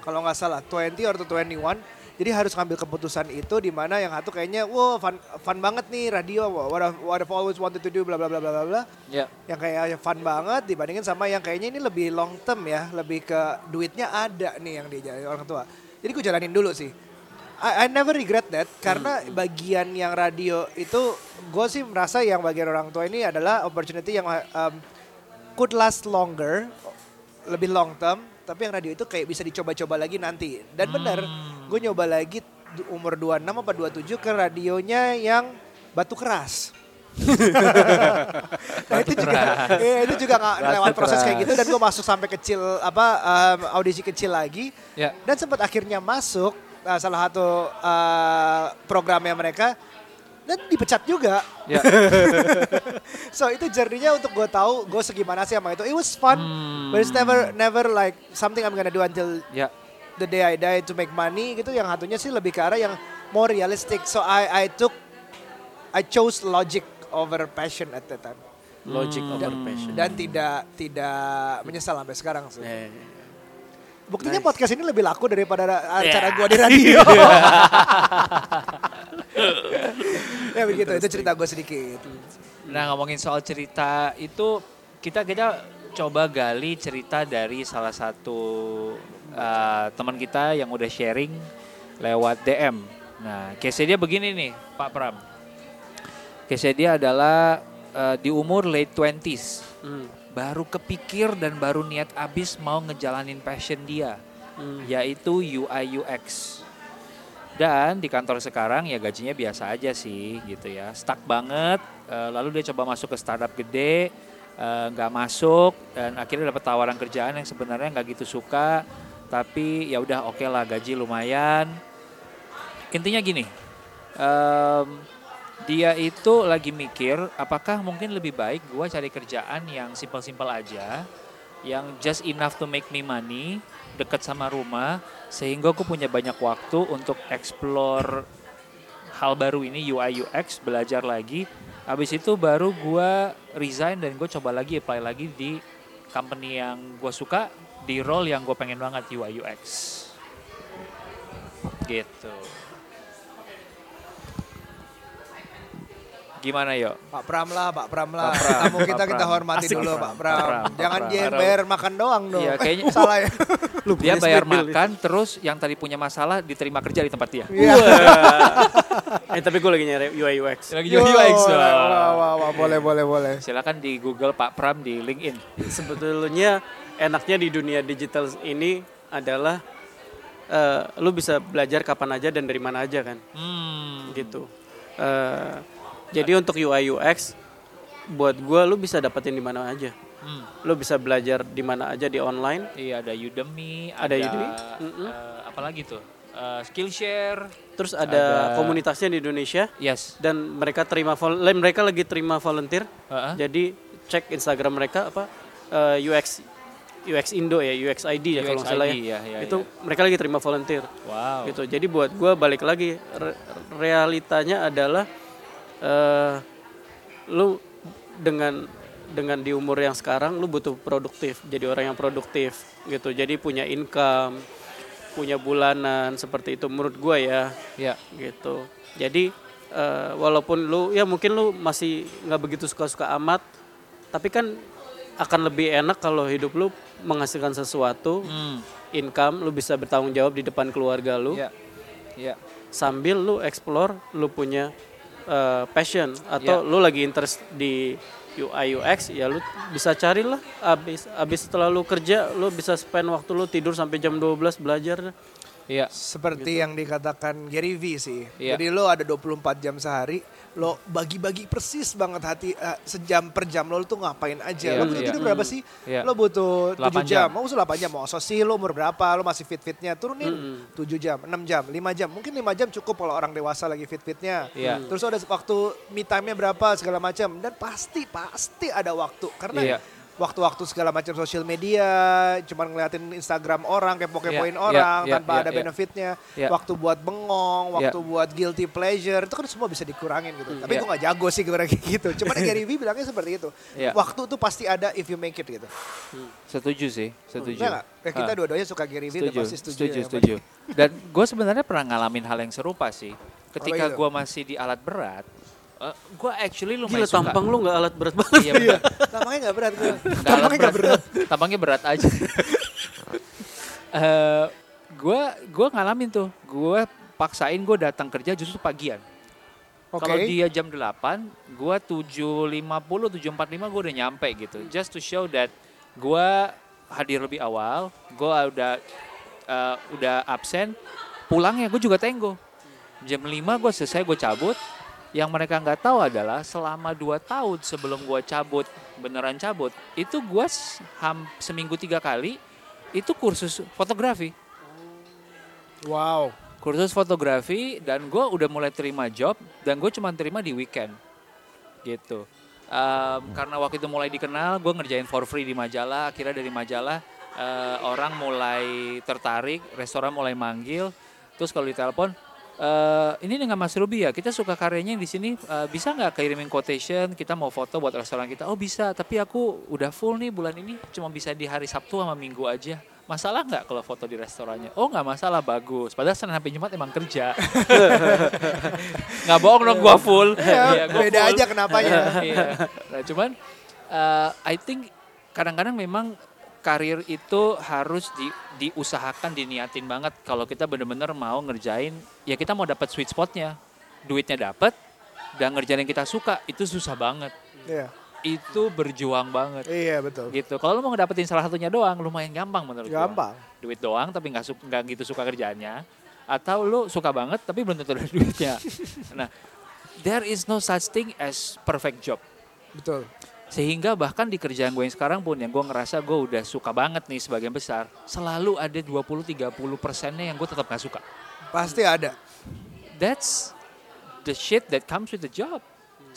Kalau gak salah, 20 atau 21. Jadi harus ngambil keputusan itu, di mana yang satu kayaknya, wow fun banget nih radio, what I've always wanted to do, bla bla bla bla bla. Yang kayak fun banget dibandingin sama yang kayaknya ini lebih long term ya, lebih ke duitnya ada nih yang diajarin orang tua. Jadi gue jalanin dulu sih. I never regret that, karena bagian yang radio itu gue sih merasa yang bagian orang tua ini adalah opportunity yang could last longer, lebih long term, tapi yang radio itu kayak bisa dicoba-coba lagi nanti. Dan benar, gue nyoba lagi umur 26 apa 27 ke radionya yang batu keras. Nah itu juga gak lewat proses kayak gitu, dan gue masuk sampai audisi kecil lagi, dan sempat akhirnya masuk. Salah satu programnya mereka, dan dipecat juga. So itu journey-nya untuk gue tahu gue segimana sih sama itu. It was fun, but it's never like something I'm gonna do until the day I die to make money gitu. Yang satunya sih lebih ke arah yang more realistic. So I chose logic over passion at that time. Logic over passion. Dan tidak menyesal sampai sekarang sih. Buktinya podcast ini lebih laku daripada acara gue di radio. Ya begitu, itu cerita gue sedikit. Nah ngomongin soal cerita itu, kita coba gali cerita dari salah satu teman kita yang udah sharing lewat DM. Nah case-nya dia begini nih Pak Pram. Case-nya dia adalah di umur late 20s. Baru kepikir dan baru niat abis mau ngejalanin passion dia, yaitu UI UX. Dan di kantor sekarang ya gajinya biasa aja sih gitu ya, stuck banget. Lalu dia coba masuk ke startup gede, gak masuk, dan akhirnya dapat tawaran kerjaan yang sebenarnya gak gitu suka. Tapi ya udah oke lah, gaji lumayan. Intinya gini, dia itu lagi mikir apakah mungkin lebih baik gue cari kerjaan yang simple-simple aja, yang just enough to make me money, dekat sama rumah, sehingga gue punya banyak waktu untuk explore hal baru ini, UI UX, belajar lagi. Abis itu baru gue resign dan gue coba lagi apply lagi di company yang gue suka di role yang gue pengen banget, UI UX. Gitu. Gimana yo? Pak Pram lah. Tamu kita hormati asik dulu Pak Pram. Jangan dia bayar makan doang dong. Iya, kayaknya salah ya. Dia bayar makan terus yang tadi punya masalah diterima kerja di tempat dia. Yeah. Wah. Tapi gue lagi nyari UI UX. Lagi UI UX. Wah. Boleh. Silakan di Google Pak Pram di LinkedIn. Sebetulnya enaknya di dunia digital ini adalah lu bisa belajar kapan aja dan dari mana aja kan. Gitu. Jadi untuk UI UX, buat gue lu bisa dapetin di mana aja. Lu bisa belajar di mana aja di online. Iya, ada Udemy, apalagi tuh, Skillshare. Terus ada komunitasnya di Indonesia. Yes. Dan mereka lagi terima volunteer. Jadi cek Instagram mereka UX Indo ya, UX ID ya kalau nggak salah ya. Mereka lagi terima volunteer. Wow. Gitu. Jadi buat gue balik lagi realitanya adalah lu dengan di umur yang sekarang lu butuh produktif, jadi orang yang produktif gitu, jadi punya income, punya bulanan seperti itu menurut gua ya. Gitu, jadi walaupun lu ya mungkin lu masih nggak begitu suka-suka amat, tapi kan akan lebih enak kalau hidup lu menghasilkan sesuatu, income, lu bisa bertanggung jawab di depan keluarga lu, sambil lu explore lu punya passion atau lu lagi interest di UI UX, ya lu bisa carilah abis setelah lu kerja lu bisa spend waktu lu tidur sampai jam 12 belajar. Iya. Seperti gitu. Yang dikatakan Gary V sih. Ya. Jadi lu ada 24 jam sehari, lu bagi-bagi persis banget sejam per jam lu tuh ngapain aja. Lu butuh tidur berapa sih? Lu butuh 7 jam. Mau 8 jam, mau sosi lu umur berapa? Lu masih fit-fitnya turunin 7 jam, 6 jam, 5 jam. Mungkin 5 jam cukup kalau orang dewasa lagi fit-fitnya. Yeah. Terus ada waktu me time-nya berapa segala macam, dan pasti ada waktu karena waktu-waktu segala macam sosial media, cuman ngeliatin Instagram orang, kepo-kepoin orang tanpa ada benefitnya. Yeah. Waktu buat bengong, waktu buat guilty pleasure, itu kan semua bisa dikurangin gitu. Tapi gue gak jago sih kira-kira gitu. Cuman Gary V bilangnya seperti itu. Yeah. Waktu tuh pasti ada if you make it gitu. Setuju sih. Nah, kita dua-duanya suka Gary V dan pasti setuju. Dan gue sebenarnya pernah ngalamin hal yang serupa sih. Ketika gue masih di alat berat, gue actually lumayan suka. Tampang lu gak alat berat banget. Iya. Tampangnya gak berat. Tampangnya berat aja. Gue ngalamin tuh. Gue paksain gue datang kerja justru pagian. Okay. Kalau dia jam 8, gue 7.50, 7.45 gue udah nyampe gitu. Just to show that gue hadir lebih awal. Gue udah absen. Pulangnya gue juga tenggo. Jam 5 gue selesai, gue cabut. Yang mereka nggak tahu adalah selama 2 tahun sebelum gue cabut, beneran cabut, itu gue seminggu 3 kali itu kursus fotografi. Wow. Kursus fotografi, dan gue udah mulai terima job, dan gue cuma terima di weekend gitu. Karena waktu itu mulai dikenal, gue ngerjain for free di majalah, akhirnya dari majalah orang mulai tertarik, restoran mulai manggil, terus kalau ditelepon, ini dengan Mas Ruby ya, kita suka karyanya di sini, bisa nggak kirimin quotation, kita mau foto buat restoran kita. Oh bisa, tapi aku udah full nih bulan ini, cuma bisa di hari Sabtu sama Minggu aja. Masalah nggak kalau foto di restorannya? Oh nggak masalah, bagus. Padahal Senin sampai Jumat emang kerja. Nggak bohong dong, gua full. Ya, gua beda full. Aja kenapanya. Nah, cuman I think kadang-kadang memang karir itu harus diusahakan, diniatin banget. Kalau kita benar-benar mau ngerjain, ya kita mau dapat sweet spotnya, duitnya dapat, dan ngerjain yang kita suka itu susah banget. Yeah. Itu berjuang banget. Iya, yeah, betul. Gitu. Kalau lu mau ngedapetin salah satunya doang, lumayan gampang menurut gue. Gampang. Duit doang, tapi nggak gitu suka kerjaannya. Atau lu suka banget, tapi belum tentu ada duitnya. Nah, there is no such thing as perfect job. Betul. Sehingga bahkan di kerjaan gue yang sekarang pun, yang gue ngerasa gue udah suka banget nih sebagian besar, selalu ada 20-30%-nya yang gue tetap gak suka. Pasti ada. That's the shit that comes with the job.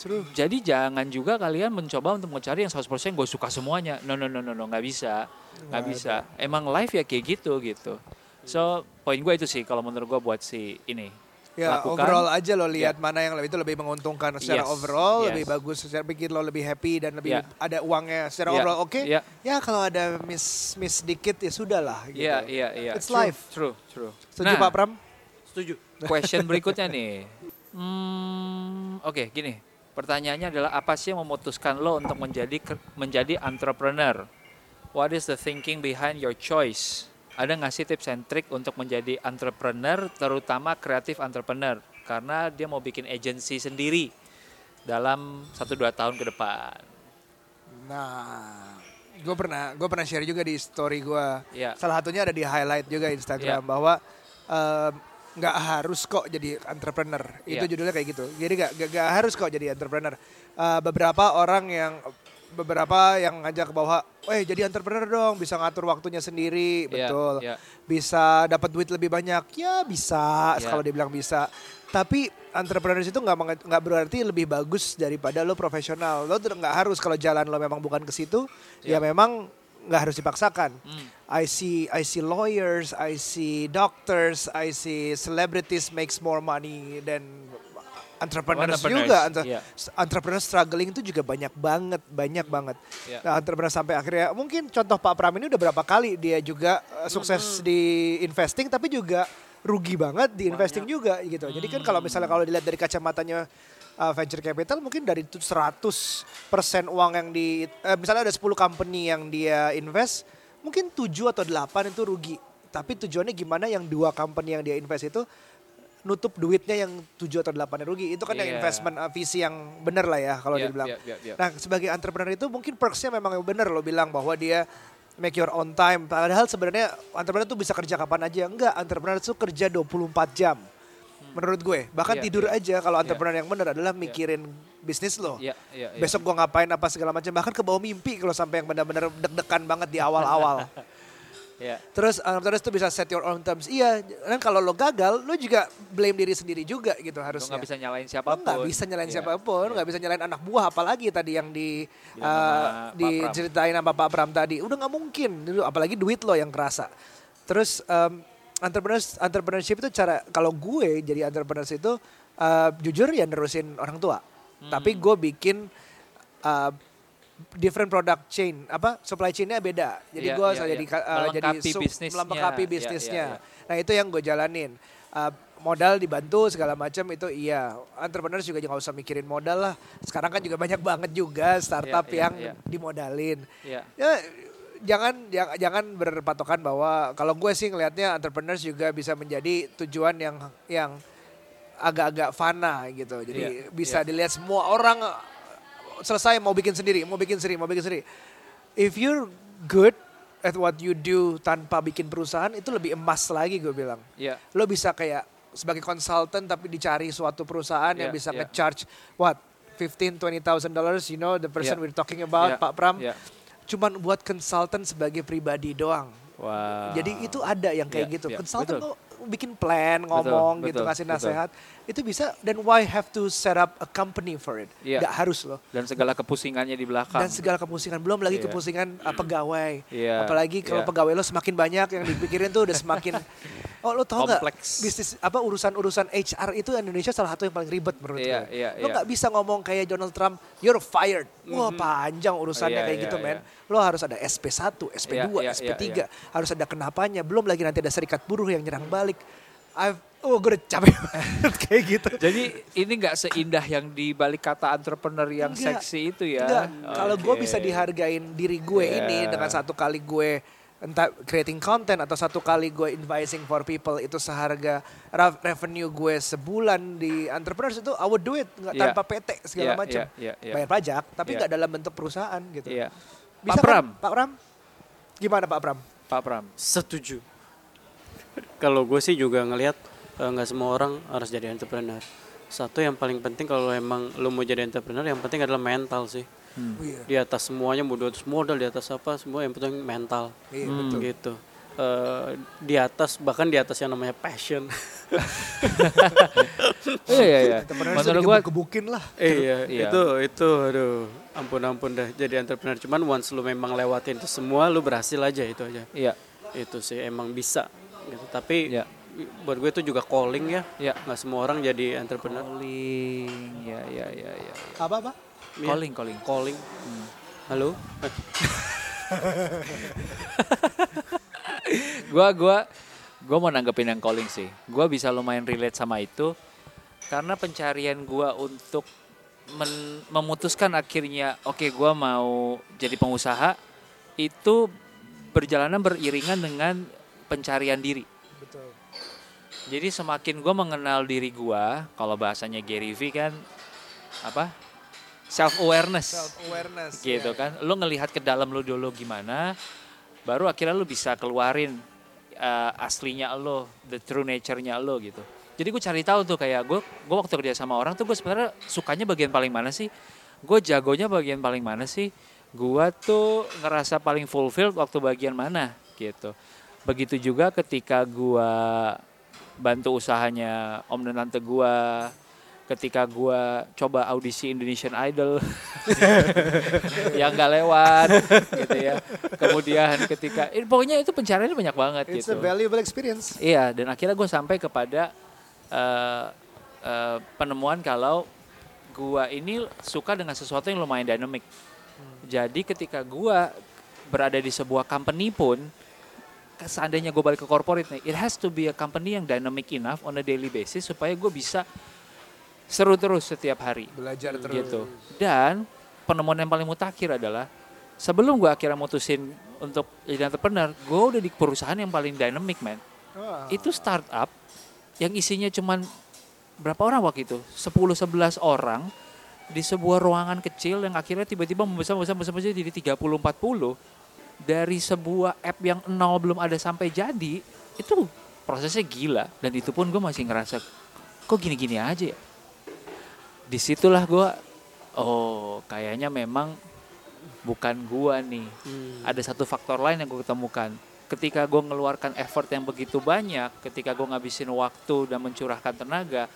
True. Jadi jangan juga kalian mencoba untuk mencari yang 100% gue suka semuanya. No, gak bisa. Gak bisa. Emang life ya kayak gitu. So, poin gue itu sih kalau menurut gue buat si ini. ya, lakukan. Overall aja lo lihat mana yang itu lebih menguntungkan secara overall, lebih bagus secara bikin lo lebih happy dan lebih ada uangnya secara overall oke. Ya kalau ada miss dikit ya sudahlah gitu. It's life. True. Setuju Pak Pram? Setuju. Question berikutnya nih. Oke, gini. Pertanyaannya adalah apa sih yang memutuskan lo untuk menjadi entrepreneur? What is the thinking behind your choice? Ada ngasih tips and trick untuk menjadi entrepreneur, terutama kreatif entrepreneur, karena dia mau bikin agency sendiri dalam 1-2 tahun ke depan. Nah, gue pernah share juga di story gue. Yeah. Salah satunya ada di highlight juga Instagram bahwa nggak harus kok jadi entrepreneur. Itu judulnya kayak gitu. Jadi nggak harus kok jadi entrepreneur. Beberapa yang ngajak bahwa, jadi entrepreneur dong, bisa ngatur waktunya sendiri, betul. Bisa dapat duit lebih banyak, ya bisa, kalau dibilang bisa. Tapi entrepreneur itu nggak berarti lebih bagus daripada lo profesional. Lo nggak harus, kalau jalan lo memang bukan ke situ, ya memang nggak harus dipaksakan. I see lawyers, I see doctors, I see celebrities makes more money than entrepreneur struggling itu juga banyak banget. Nah, entrepreneur sampai akhirnya mungkin contoh Pak Pram ini udah berapa kali dia juga sukses di investing tapi juga rugi banget di investing juga gitu. Jadi kan kalau dilihat dari kacamatanya venture capital mungkin dari 100% uang yang di misalnya ada 10 company yang dia invest mungkin 7 atau 8 itu rugi. Tapi tujuannya gimana yang 2 company yang dia invest itu nutup duitnya yang 7 atau 8 rugi. Itu kan yang investment visi yang benar lah ya kalau dibilang. Nah sebagai entrepreneur itu mungkin perksnya memang benar lo bilang bahwa dia make your own time. Padahal sebenarnya entrepreneur tuh bisa kerja kapan aja. Enggak, entrepreneur tuh kerja 24 jam. Menurut gue bahkan tidur aja kalau entrepreneur yang benar adalah mikirin bisnis lo. Besok gue ngapain apa segala macam. Bahkan ke bawah mimpi kalau sampai yang benar-benar deg-degan banget di awal-awal. Terus entrepreneur itu bisa set your own terms. Iya, kan kalau lo gagal, lo juga blame diri sendiri juga gitu harusnya. Lo gak bisa nyalain siapapun. Gak bisa nyalain anak buah apalagi tadi yang diceritain sama Pak Pram tadi. Udah gak mungkin, apalagi duit lo yang kerasa. Terus entrepreneurship itu cara, kalau gue jadi entrepreneur itu jujur ya nerusin orang tua. Tapi gue bikin... different product chain, supply chainnya beda. Jadi gue melengkapi bisnisnya. Nah itu yang gue jalanin. Modal dibantu segala macam itu iya. Entrepreneur juga nggak usah mikirin modal lah. Sekarang kan juga banyak banget juga startup yang dimodalin. Ya, jangan berpatokan bahwa kalau gue sih ngelihatnya entrepreneur juga bisa menjadi tujuan yang agak-agak fana gitu. Jadi bisa dilihat semua orang. Selesai mau bikin sendiri. If you're good at what you do tanpa bikin perusahaan itu lebih emas lagi gue bilang. Lo bisa kayak sebagai konsultan tapi dicari suatu perusahaan yang bisa nge-charge $15,000-$20,000 you know the person we're talking about Pak Pram. Cuman buat konsultan sebagai pribadi doang. Wow. Jadi itu ada yang kayak gitu. Konsultan lo bikin plan, ngomong betul, gitu, kasih nasihat. Itu bisa, then why have to set up a company for it? Gak harus loh. Dan segala kepusingannya di belakang. Belum lagi kepusingan pegawai. Apalagi kalau pegawai lo semakin banyak yang dipikirin tuh udah semakin... lo tau gak bisnis, urusan-urusan HR itu Indonesia salah satu yang paling ribet menurut gue. Lo gak bisa ngomong kayak Donald Trump, you're fired. Wah panjang urusannya kayak gitu man. Lo harus ada SP1, SP2, SP3. Harus ada kenapanya, belum lagi nanti ada serikat buruh yang nyerang balik. Gue udah capek kayak gitu. Jadi ini gak seindah yang dibalik kata entrepreneur yang seksi itu ya. Kalau gue bisa dihargain diri gue ini dengan satu kali gue entah creating content atau satu kali gue advising for people itu seharga revenue gue sebulan di entrepreneurs itu I would do it tanpa PT segala macam. Bayar pajak tapi gak dalam bentuk perusahaan gitu. Bisa Pak Pram. Kan? Pak Pram? Gimana Pak Pram? Pak Pram. Setuju. Kalau gue sih juga ngelihat nggak semua orang harus jadi entrepreneur. Satu yang paling penting kalau emang lo mau jadi entrepreneur yang penting adalah mental sih. Di atas semuanya mau di atas modal, di atas apa semua yang penting mental. Betul. Gitu. Di atas bahkan di atas yang namanya passion. Menurut gue kebukin lah. Itu aduh ampun dah jadi entrepreneur. Cuman once lo memang lewatin itu semua lo berhasil aja itu aja. Itu sih emang bisa. Gitu. Tapi buat gue itu juga calling ya. Ya. Nggak semua orang jadi entrepreneur. Calling, ya. Apa? Ya. Calling. Hmm. Halo. Gue mau nanggepin yang calling sih. Gue bisa lumayan relate sama itu karena pencarian gue untuk memutuskan akhirnya oke, gue mau jadi pengusaha itu berjalanan beriringan dengan pencarian diri. Betul. Jadi semakin gue mengenal diri gue, kalau bahasanya Gary V kan apa? Self awareness. Gitu ya. Kan. Lu ngelihat ke dalam lu dulu gimana, baru akhirnya lu bisa keluarin aslinya lo, the true nature-nya lo gitu. Jadi gue cari tahu tuh kayak gue waktu kerja sama orang tuh gue sebenarnya sukanya bagian paling mana sih? Gue jagonya bagian paling mana sih? Gue tuh ngerasa paling fulfilled waktu bagian mana gitu. Begitu juga ketika gue bantu usahanya om dan tante gue, ketika gue coba audisi Indonesian Idol yang nggak lewat gitu ya. Kemudian ketika pokoknya itu pencariannya banyak banget. It's gitu. It's a valuable experience. Iya, dan akhirnya gue sampai kepada penemuan kalau gua ini suka dengan sesuatu yang lumayan dynamic. Jadi ketika gua berada di sebuah company pun, seandainya gua balik ke corporate nih, it has to be a company yang dynamic enough on a daily basis supaya gua bisa seru terus setiap hari. Belajar terus. Gitu. Dan penemuan yang paling mutakhir adalah sebelum gua akhirnya mutusin untuk jadi entrepreneur, gua udah di perusahaan yang paling dynamic, man. Oh. Itu startup yang isinya cuman berapa orang waktu itu? 10-11 orang di sebuah ruangan kecil yang akhirnya tiba-tiba membesar jadi 30-40 dari sebuah app yang nol belum ada sampai jadi. Itu prosesnya gila, dan itu pun gue masih ngerasa kok gini-gini aja ya. Disitulah gue kayaknya memang bukan gue nih. Ada satu faktor lain yang gue ketemukan. Ketika gue ngeluarkan effort yang begitu banyak, ketika gue ngabisin waktu dan mencurahkan tenaga,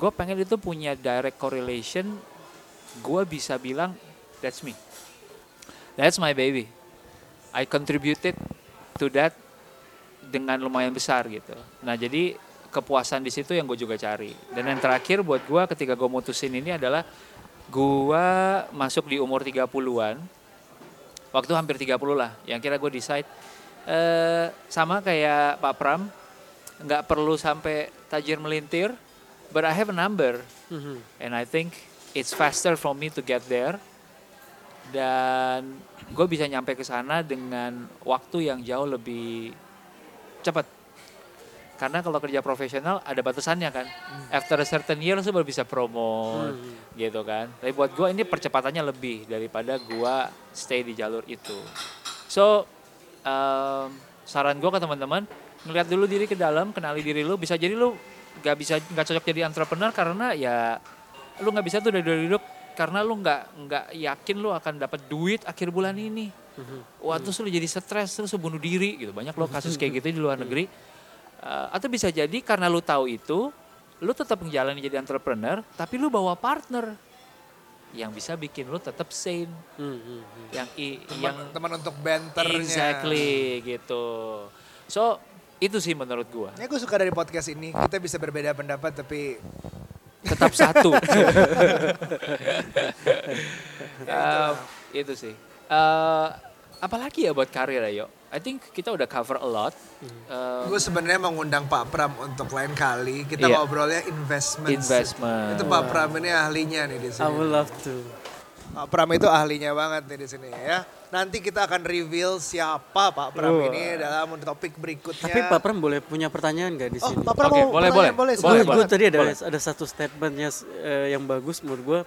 gue pengen itu punya direct correlation, gue bisa bilang, that's me. That's my baby. I contributed to that dengan lumayan besar gitu. Nah jadi kepuasan di situ yang gue juga cari. Dan yang terakhir buat gue ketika gue mutusin ini adalah, gue masuk di umur 30-an, waktu hampir 30 lah, yang kira gue decide, sama kayak Pak Pram, nggak perlu sampai tajir melintir, but I have a number, and I think it's faster for me to get there, dan gue bisa nyampe ke sana dengan waktu yang jauh lebih cepat, karena kalau kerja profesional ada batasannya kan, after a certain year baru bisa promote, gitu kan. Tapi buat gue ini percepatannya lebih daripada gue stay di jalur itu, so saran gue ke teman-teman, ngeliat dulu diri ke dalam, kenali diri lu. Bisa jadi lu nggak cocok jadi entrepreneur karena ya lu nggak bisa tuh dari dulu karena lu nggak yakin lu akan dapat duit akhir bulan ini. Wah terus lu jadi stres, terus lu bunuh diri gitu. Banyak lo kasus kayak gitu di luar negeri. Atau bisa jadi karena lu tahu itu, lu tetap menjalani jadi entrepreneur, tapi lu bawa partner yang bisa bikin lo tetap sane, yang teman untuk banternya, exactly gitu. So itu sih menurut gue. Ya gue suka dari podcast ini, kita bisa berbeda pendapat tapi tetap satu. Itu sih. Apalagi ya buat karir ayo. I think kita udah cover a lot. Gue sebenarnya mengundang Pak Pram untuk lain kali kita ngobrolnya investment. Itu Pak Pram ini ahlinya nih di sini. I would love to. Pak Pram itu ahlinya banget nih di sini ya. Nanti kita akan reveal siapa Pak Pram ini dalam topik berikutnya. Tapi Pak Pram boleh punya pertanyaan nggak di sini? Pak Pram mau boleh. Gue tadi ada satu statementnya yang bagus menurut gue.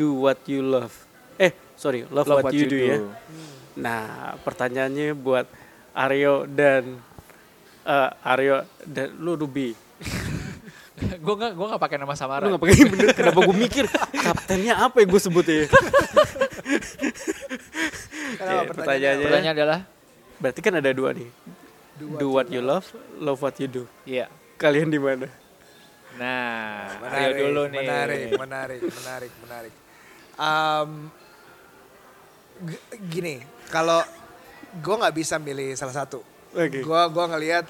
Do what you love. Love what you do ya. Nah, pertanyaannya buat Aryo dan lu Ruby. Gue nggak pakai nama samaran. Lu nggak pakai bener. Kenapa gue mikir kaptennya apa ya gue sebutnya? Pertanyaannya adalah, berarti kan ada dua nih. Do what you love, love what you do. Iya. Yeah. Kalian di mana? Nah, Aryo dulu nih. Menarik. Gini, kalau gue nggak bisa milih salah satu, gue ngelihat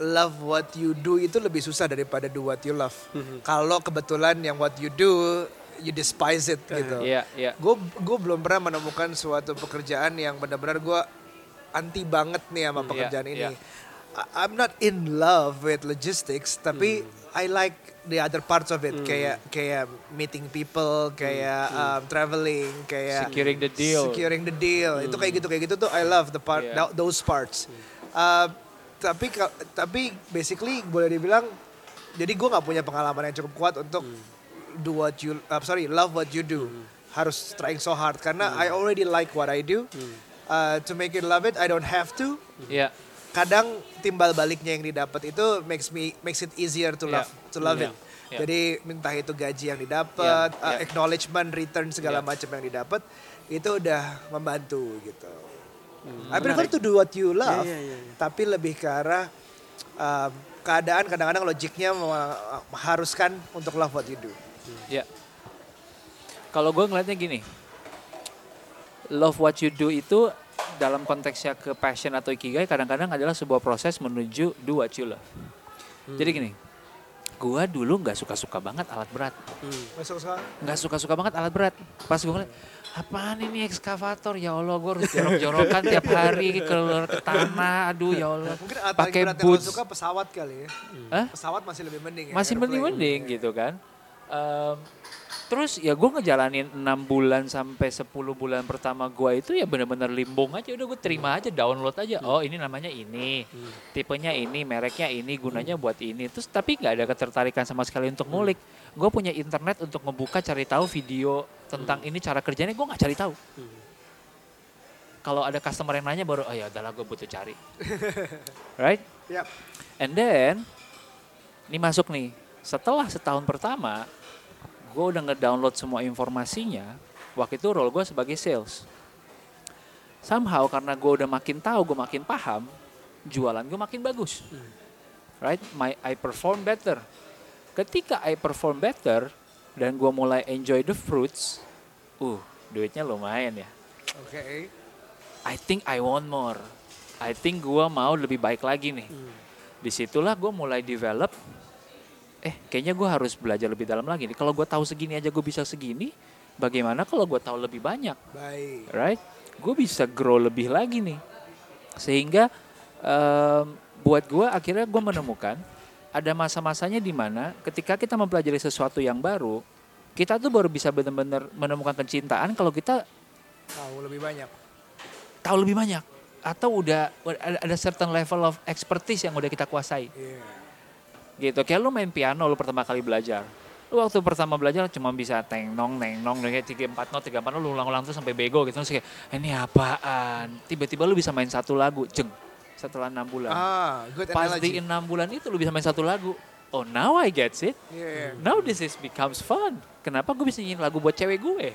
love what you do itu lebih susah daripada do what you love. Mm-hmm. Kalau kebetulan yang what you do you despise it gitu. Gue belum pernah menemukan suatu pekerjaan yang benar-benar gue anti banget nih sama pekerjaan ini. I'm not in love with logistics, tapi I like the other parts of it, kayak meeting people, kayak traveling, kayak securing the deal. Itu kayak gitu tuh I love the part those parts. Tapi basically boleh dibilang, jadi gue nggak punya pengalaman yang cukup kuat untuk love what you do. Harus trying so hard karena I already like what I do. To make it love it, I don't have to. Yeah. Kadang timbal baliknya yang didapat itu makes it easier to love it. Yeah. Jadi minta itu gaji yang didapat, acknowledgement, return segala macam yang didapat itu udah membantu gitu. I prefer to do what you love, tapi lebih ke arah keadaan kadang-kadang logiknya mengharuskan untuk love what you do. Ya. Yeah. Kalau gue ngelihatnya gini, love what you do itu dalam konteksnya ke passion atau ikigai kadang-kadang adalah sebuah proses menuju do what you love. Jadi gini, gue dulu gak suka-suka banget alat berat. Gak suka-suka banget alat berat. Pas gue ngeliat, apaan ini ekskavator? Ya Allah, gue harus jorok-jorokan tiap hari ke tanah. Aduh ya Allah. Mungkin alat pakai berat yang suka pesawat kali ya. Pesawat masih lebih mending ya. Masih mending-mending gitu kan. Terus ya gue ngejalanin 6 bulan sampai 10 bulan pertama gue itu ya benar-benar limbung aja. Udah gue terima aja, download aja. Oh ini namanya ini, tipenya ini, mereknya ini, gunanya buat ini. Terus tapi gak ada ketertarikan sama sekali untuk ngulik. Gue punya internet untuk ngebuka cari tahu video tentang ini cara kerjanya, gue gak cari tahu. Kalau ada customer yang nanya baru, oh ya udahlah gue butuh cari. Right? Yep. And then, ini masuk nih, setelah setahun pertama, gue udah ngedownload semua informasinya. Waktu itu role gue sebagai sales. Somehow karena gue udah makin tahu, gue makin paham, jualan gue makin bagus. Right? I perform better. Ketika I perform better dan gue mulai enjoy the fruits, duitnya lumayan ya. Okay. I think I want more. I think gue mau lebih baik lagi nih. Disitulah gue mulai develop. Kayaknya gue harus belajar lebih dalam lagi nih. Kalau gue tahu segini aja gue bisa segini, bagaimana kalau gue tahu lebih banyak? Baik. Right? Gue bisa grow lebih lagi nih. Sehingga buat gue akhirnya gue menemukan ada masa-masanya di mana ketika kita mempelajari sesuatu yang baru, kita tuh baru bisa benar-benar menemukan kecintaan kalau kita tahu lebih banyak atau udah ada certain level of expertise yang udah kita kuasai. Gitu, kayak lu main piano lu pertama kali belajar. Lu waktu pertama belajar cuma bisa teng nong kayak 3 4 not 3 4, lu ulang-ulang terus sampai bego gitu. Terus kayak ini apaan? Tiba-tiba lu bisa main satu lagu, setelah 6 bulan. Pas di 6 bulan itu lu bisa main satu lagu. Oh, now I get it. Yeah. Now this is becomes fun. Kenapa gue bisa nyanyiin lagu buat cewek gue?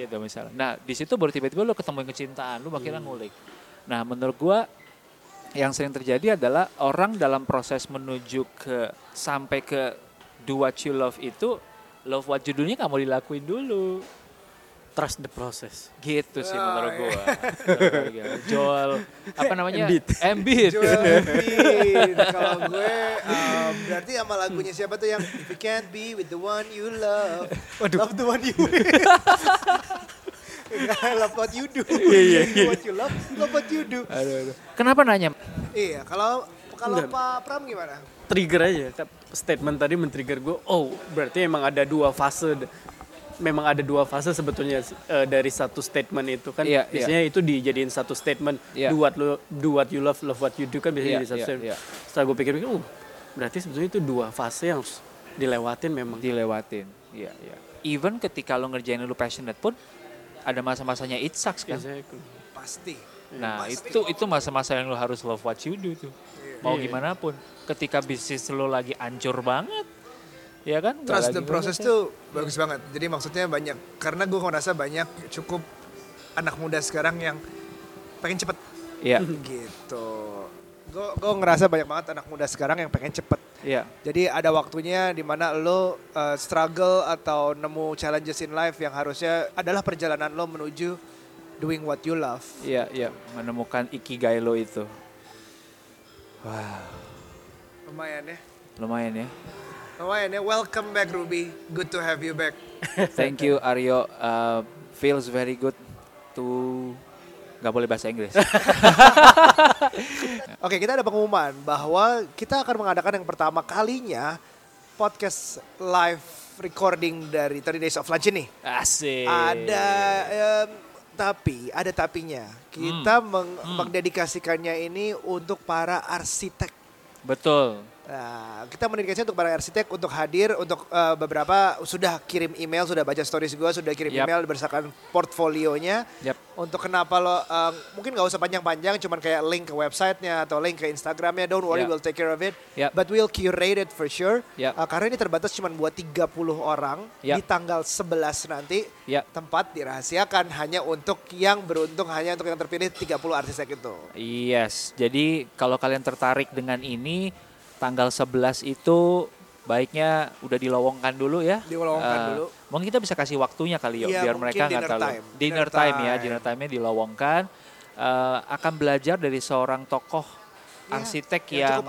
Gitu misalnya. Nah, di situ baru tiba-tiba lu ketemu kecintaan, lu akhirnya ngulik. Nah, menurut gue yang sering terjadi adalah orang dalam proses menuju sampai ke do what you love itu, love what you do-nya gak mau dilakuin dulu. Trust the process. Gitu sih menurut gue. Joel, apa namanya? Ambit. Joel Ambit. Kalau gue, berarti sama lagunya siapa tuh yang If you can't be with the one you love, love the one you with. I love what you do. Yeah. What you love what you do. Aduh. Kenapa nanya? Iya, kalau Pak Pram gimana? Trigger aja. Statement tadi men-trigger gue. Oh, berarti memang ada dua fase. Memang ada dua fase sebetulnya dari satu statement itu kan. Yeah, biasanya itu dijadiin satu statement. Yeah. Do what you love what you do kan biasanya jadi satu statement. Yeah. Setelah gue pikir-pikir, berarti sebetulnya itu dua fase yang harus dilewatin memang. Dilewatin. Iya. Even ketika lo ngerjain lo passionate pun ada masa-masanya it sucks kan? Exactly. Pasti. Nah pasti. Itu masa-masa yang lo harus love what you do tuh. Mau gimana pun. Ketika bisnis lo lagi hancur banget. Ya kan? Trust the process tuh bagus banget. Jadi maksudnya banyak. Karena gue ngerasa banyak cukup anak muda sekarang yang pengen cepet. Iya. Gitu. Gue ngerasa banyak banget anak muda sekarang yang pengen cepet. Iya. Jadi ada waktunya di mana lo struggle atau nemu challenges in life yang harusnya adalah perjalanan lo menuju doing what you love. Iya. Menemukan ikigai lo itu. Wow. Lumayan ya. Welcome back Ruby. Good to have you back. Thank you Aryo. Feels very good to. Gak boleh bahasa Inggris. Oke, kita ada pengumuman bahwa kita akan mengadakan yang pertama kalinya podcast live recording dari 30 Days of Lunch ini. Asik. Ada tapi ada tapinya. Kita mendedikasikannya ini untuk para arsitek. Betul. Nah, kita mendedikasikan untuk para arsitek untuk hadir, untuk beberapa sudah kirim email, sudah baca stories gue, sudah kirim email berdasarkan portfolionya. Untuk kenapa lo, mungkin gak usah panjang-panjang, cuman kayak link ke websitenya atau link ke Instagramnya, don't worry we'll take care of it. But we'll curate it for sure. Karena ini terbatas cuman buat 30 orang di tanggal 11 nanti. Tempat dirahasiakan hanya untuk yang beruntung, hanya untuk yang terpilih 30 arsitek itu. Yes, jadi kalau kalian tertarik dengan ini, tanggal 11 itu baiknya udah dilowongkan dulu ya. Dilowongkan dulu. Mungkin kita bisa kasih waktunya kali ya biar mereka nggak terlalu. Dinner time ya, dinner time-nya dilowongkan. Akan belajar dari seorang tokoh arsitek yang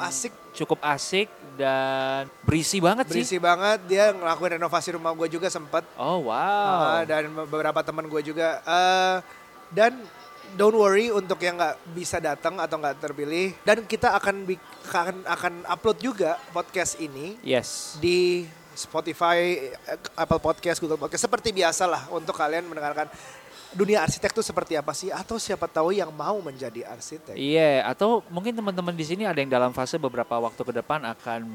cukup asik dan berisi banget. Dia ngelakuin renovasi rumah gue juga sempat. Oh wow. Dan beberapa teman gue juga. Dan don't worry untuk yang nggak bisa datang atau nggak terpilih, dan kita akan upload juga podcast ini di Spotify, Apple Podcast, Google Podcast seperti biasalah untuk kalian mendengarkan dunia arsitek itu seperti apa sih, atau siapa tahu yang mau menjadi arsitek. Iya, atau mungkin teman-teman di sini ada yang dalam fase beberapa waktu ke depan akan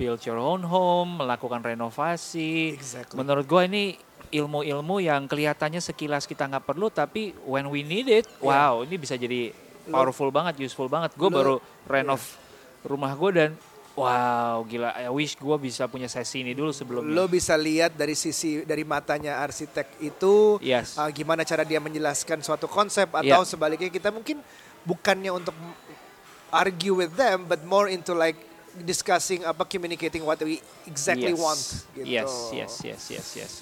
build your own home, melakukan renovasi. Exactly. Menurut gue ini ilmu-ilmu yang kelihatannya sekilas kita nggak perlu, tapi when we need it, wow, ini bisa jadi powerful banget, useful banget. Gue baru renov rumah gue dan wow, gila. I wish gue bisa punya sesi ini dulu sebelumnya. Lo bisa lihat dari sisi, dari matanya arsitek itu, gimana cara dia menjelaskan suatu konsep, atau sebaliknya kita mungkin bukannya untuk argue with them, but more into like discussing communicating what we exactly want. Gitu. Yes.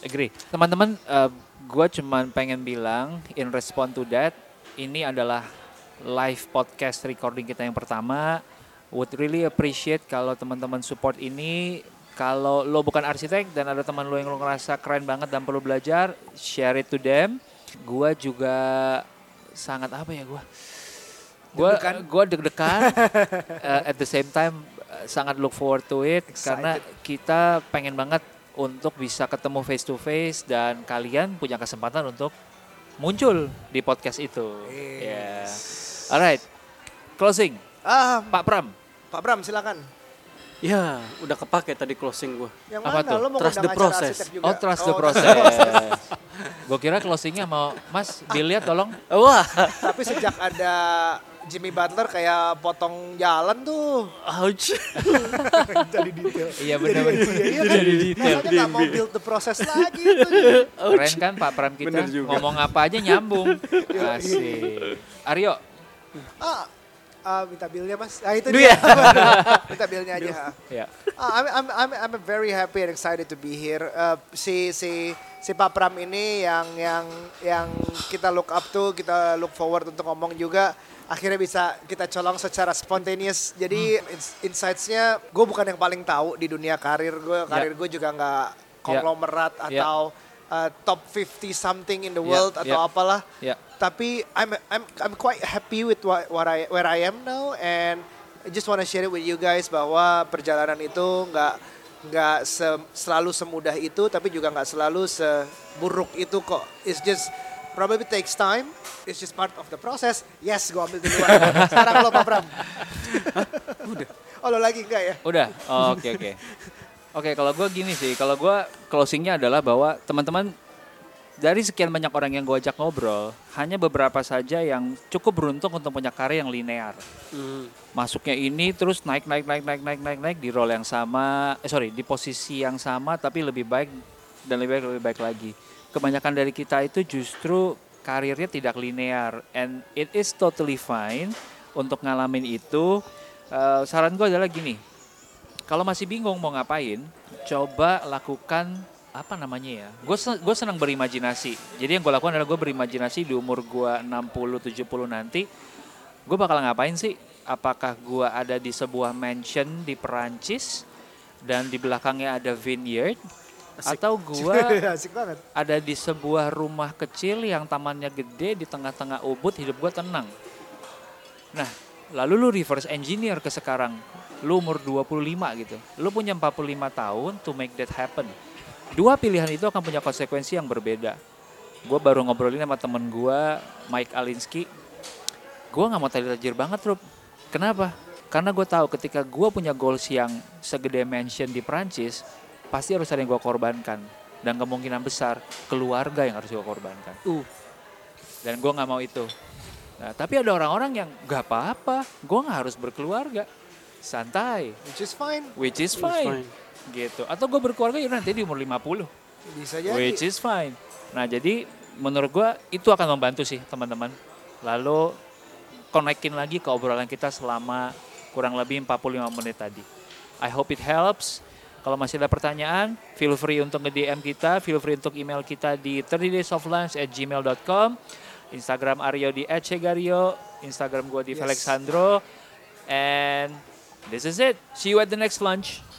Agree. Teman-teman, gue cuman pengen bilang in response to that, ini adalah live podcast recording kita yang pertama. Would really appreciate kalau teman-teman support ini. Kalau lo bukan arsitek dan ada teman lo yang lo ngerasa keren banget dan perlu belajar, share it to them. Gue juga sangat gue deg-degan. At the same time sangat look forward to it. Excited. Karena kita pengen banget untuk bisa ketemu face to face dan kalian punya kesempatan untuk muncul di podcast itu. Yes. Yeah. Alright. Closing. Pak Pram silakan. Ya, udah kepake tadi closing gue. Apa tuh? Trust the process. Oh, trust the process. Gue kira closingnya mau Mas dilihat tolong. Wah. Tapi sejak ada Jimmy Butler kayak potong jalan tuh. Ouch. Jadi detail. Iya benar-benar. Jadi detail. Kita nggak mau build the process lagi tuh. Keren kan Pak Pram kita. Ngomong apa aja nyambung. Asik. Aryo. Minta bill-nya Mas. Ah itu dia. Minta bill-nya aja. Yeah. I'm very happy and excited to be here. Si Pak Pram ini yang kita look up to, kita look forward untuk ngomong juga. Akhirnya bisa kita colong secara spontaneous. Jadi insights-nya gue bukan yang paling tahu di dunia karir gue. Karir gue juga gak konglomerat atau top 50 something in the world atau apalah. Tapi I'm quite happy with where I am now, and I just want to share it with you guys bahwa perjalanan itu gak selalu semudah itu, tapi juga gak selalu seburuk itu kok. It's just probably takes time. It's just part of the process. Yes, gue ambil duluan. Sekarang lo Pak Pram. Udah. Oh lo lagi enggak ya? Udah. Oke. Oke, kalau gue gini sih. Kalau gue closingnya adalah bahwa teman-teman, dari sekian banyak orang yang gue ajak ngobrol, hanya beberapa saja yang cukup beruntung untuk punya karir yang linear. Masuknya ini terus naik di role yang sama. Di posisi yang sama tapi lebih baik dan lebih baik lagi. Kebanyakan dari kita itu justru karirnya tidak linear, and it is totally fine untuk ngalamin itu. Saran gue adalah gini, kalau masih bingung mau ngapain, coba lakukan gue senang berimajinasi. Jadi yang gue lakukan adalah gue berimajinasi di umur gue 60-70 nanti, gue bakal ngapain sih? apakah gua ada di sebuah mansion di Perancis dan di belakangnya ada vineyard. Asik. Atau gua ada di sebuah rumah kecil yang tamannya gede di tengah-tengah Ubud, hidup gua tenang. Nah, lalu lu reverse engineer ke sekarang. Lu umur 25 gitu. Lu punya 45 tahun to make that happen. Dua pilihan itu akan punya konsekuensi yang berbeda. Gua baru ngobrolin sama temen gua, Mike Alinski. Gua gak mau tajir banget, Rup. Kenapa? Karena gua tahu ketika gua punya goals yang segede mansion di Perancis, pasti harus ada yang gue korbankan. Dan kemungkinan besar keluarga yang harus gue korbankan. Dan gue gak mau itu. Nah, tapi ada orang-orang yang gak apa-apa. Gue gak harus berkeluarga. Santai. Which is fine. Gitu. Atau gue berkeluarga ya nanti di umur 50. Bisa jadi. Which is fine. Nah jadi menurut gue itu akan membantu sih teman-teman. Lalu konekin lagi ke obrolan kita selama kurang lebih 45 menit tadi. I hope it helps. Kalau masih ada pertanyaan, feel free untuk nge-DM kita, feel free untuk email kita di 30daysoflunch@gmail.com, Instagram Aryo di @cegario, Instagram gue di Felixandro, and this is it. See you at the next lunch.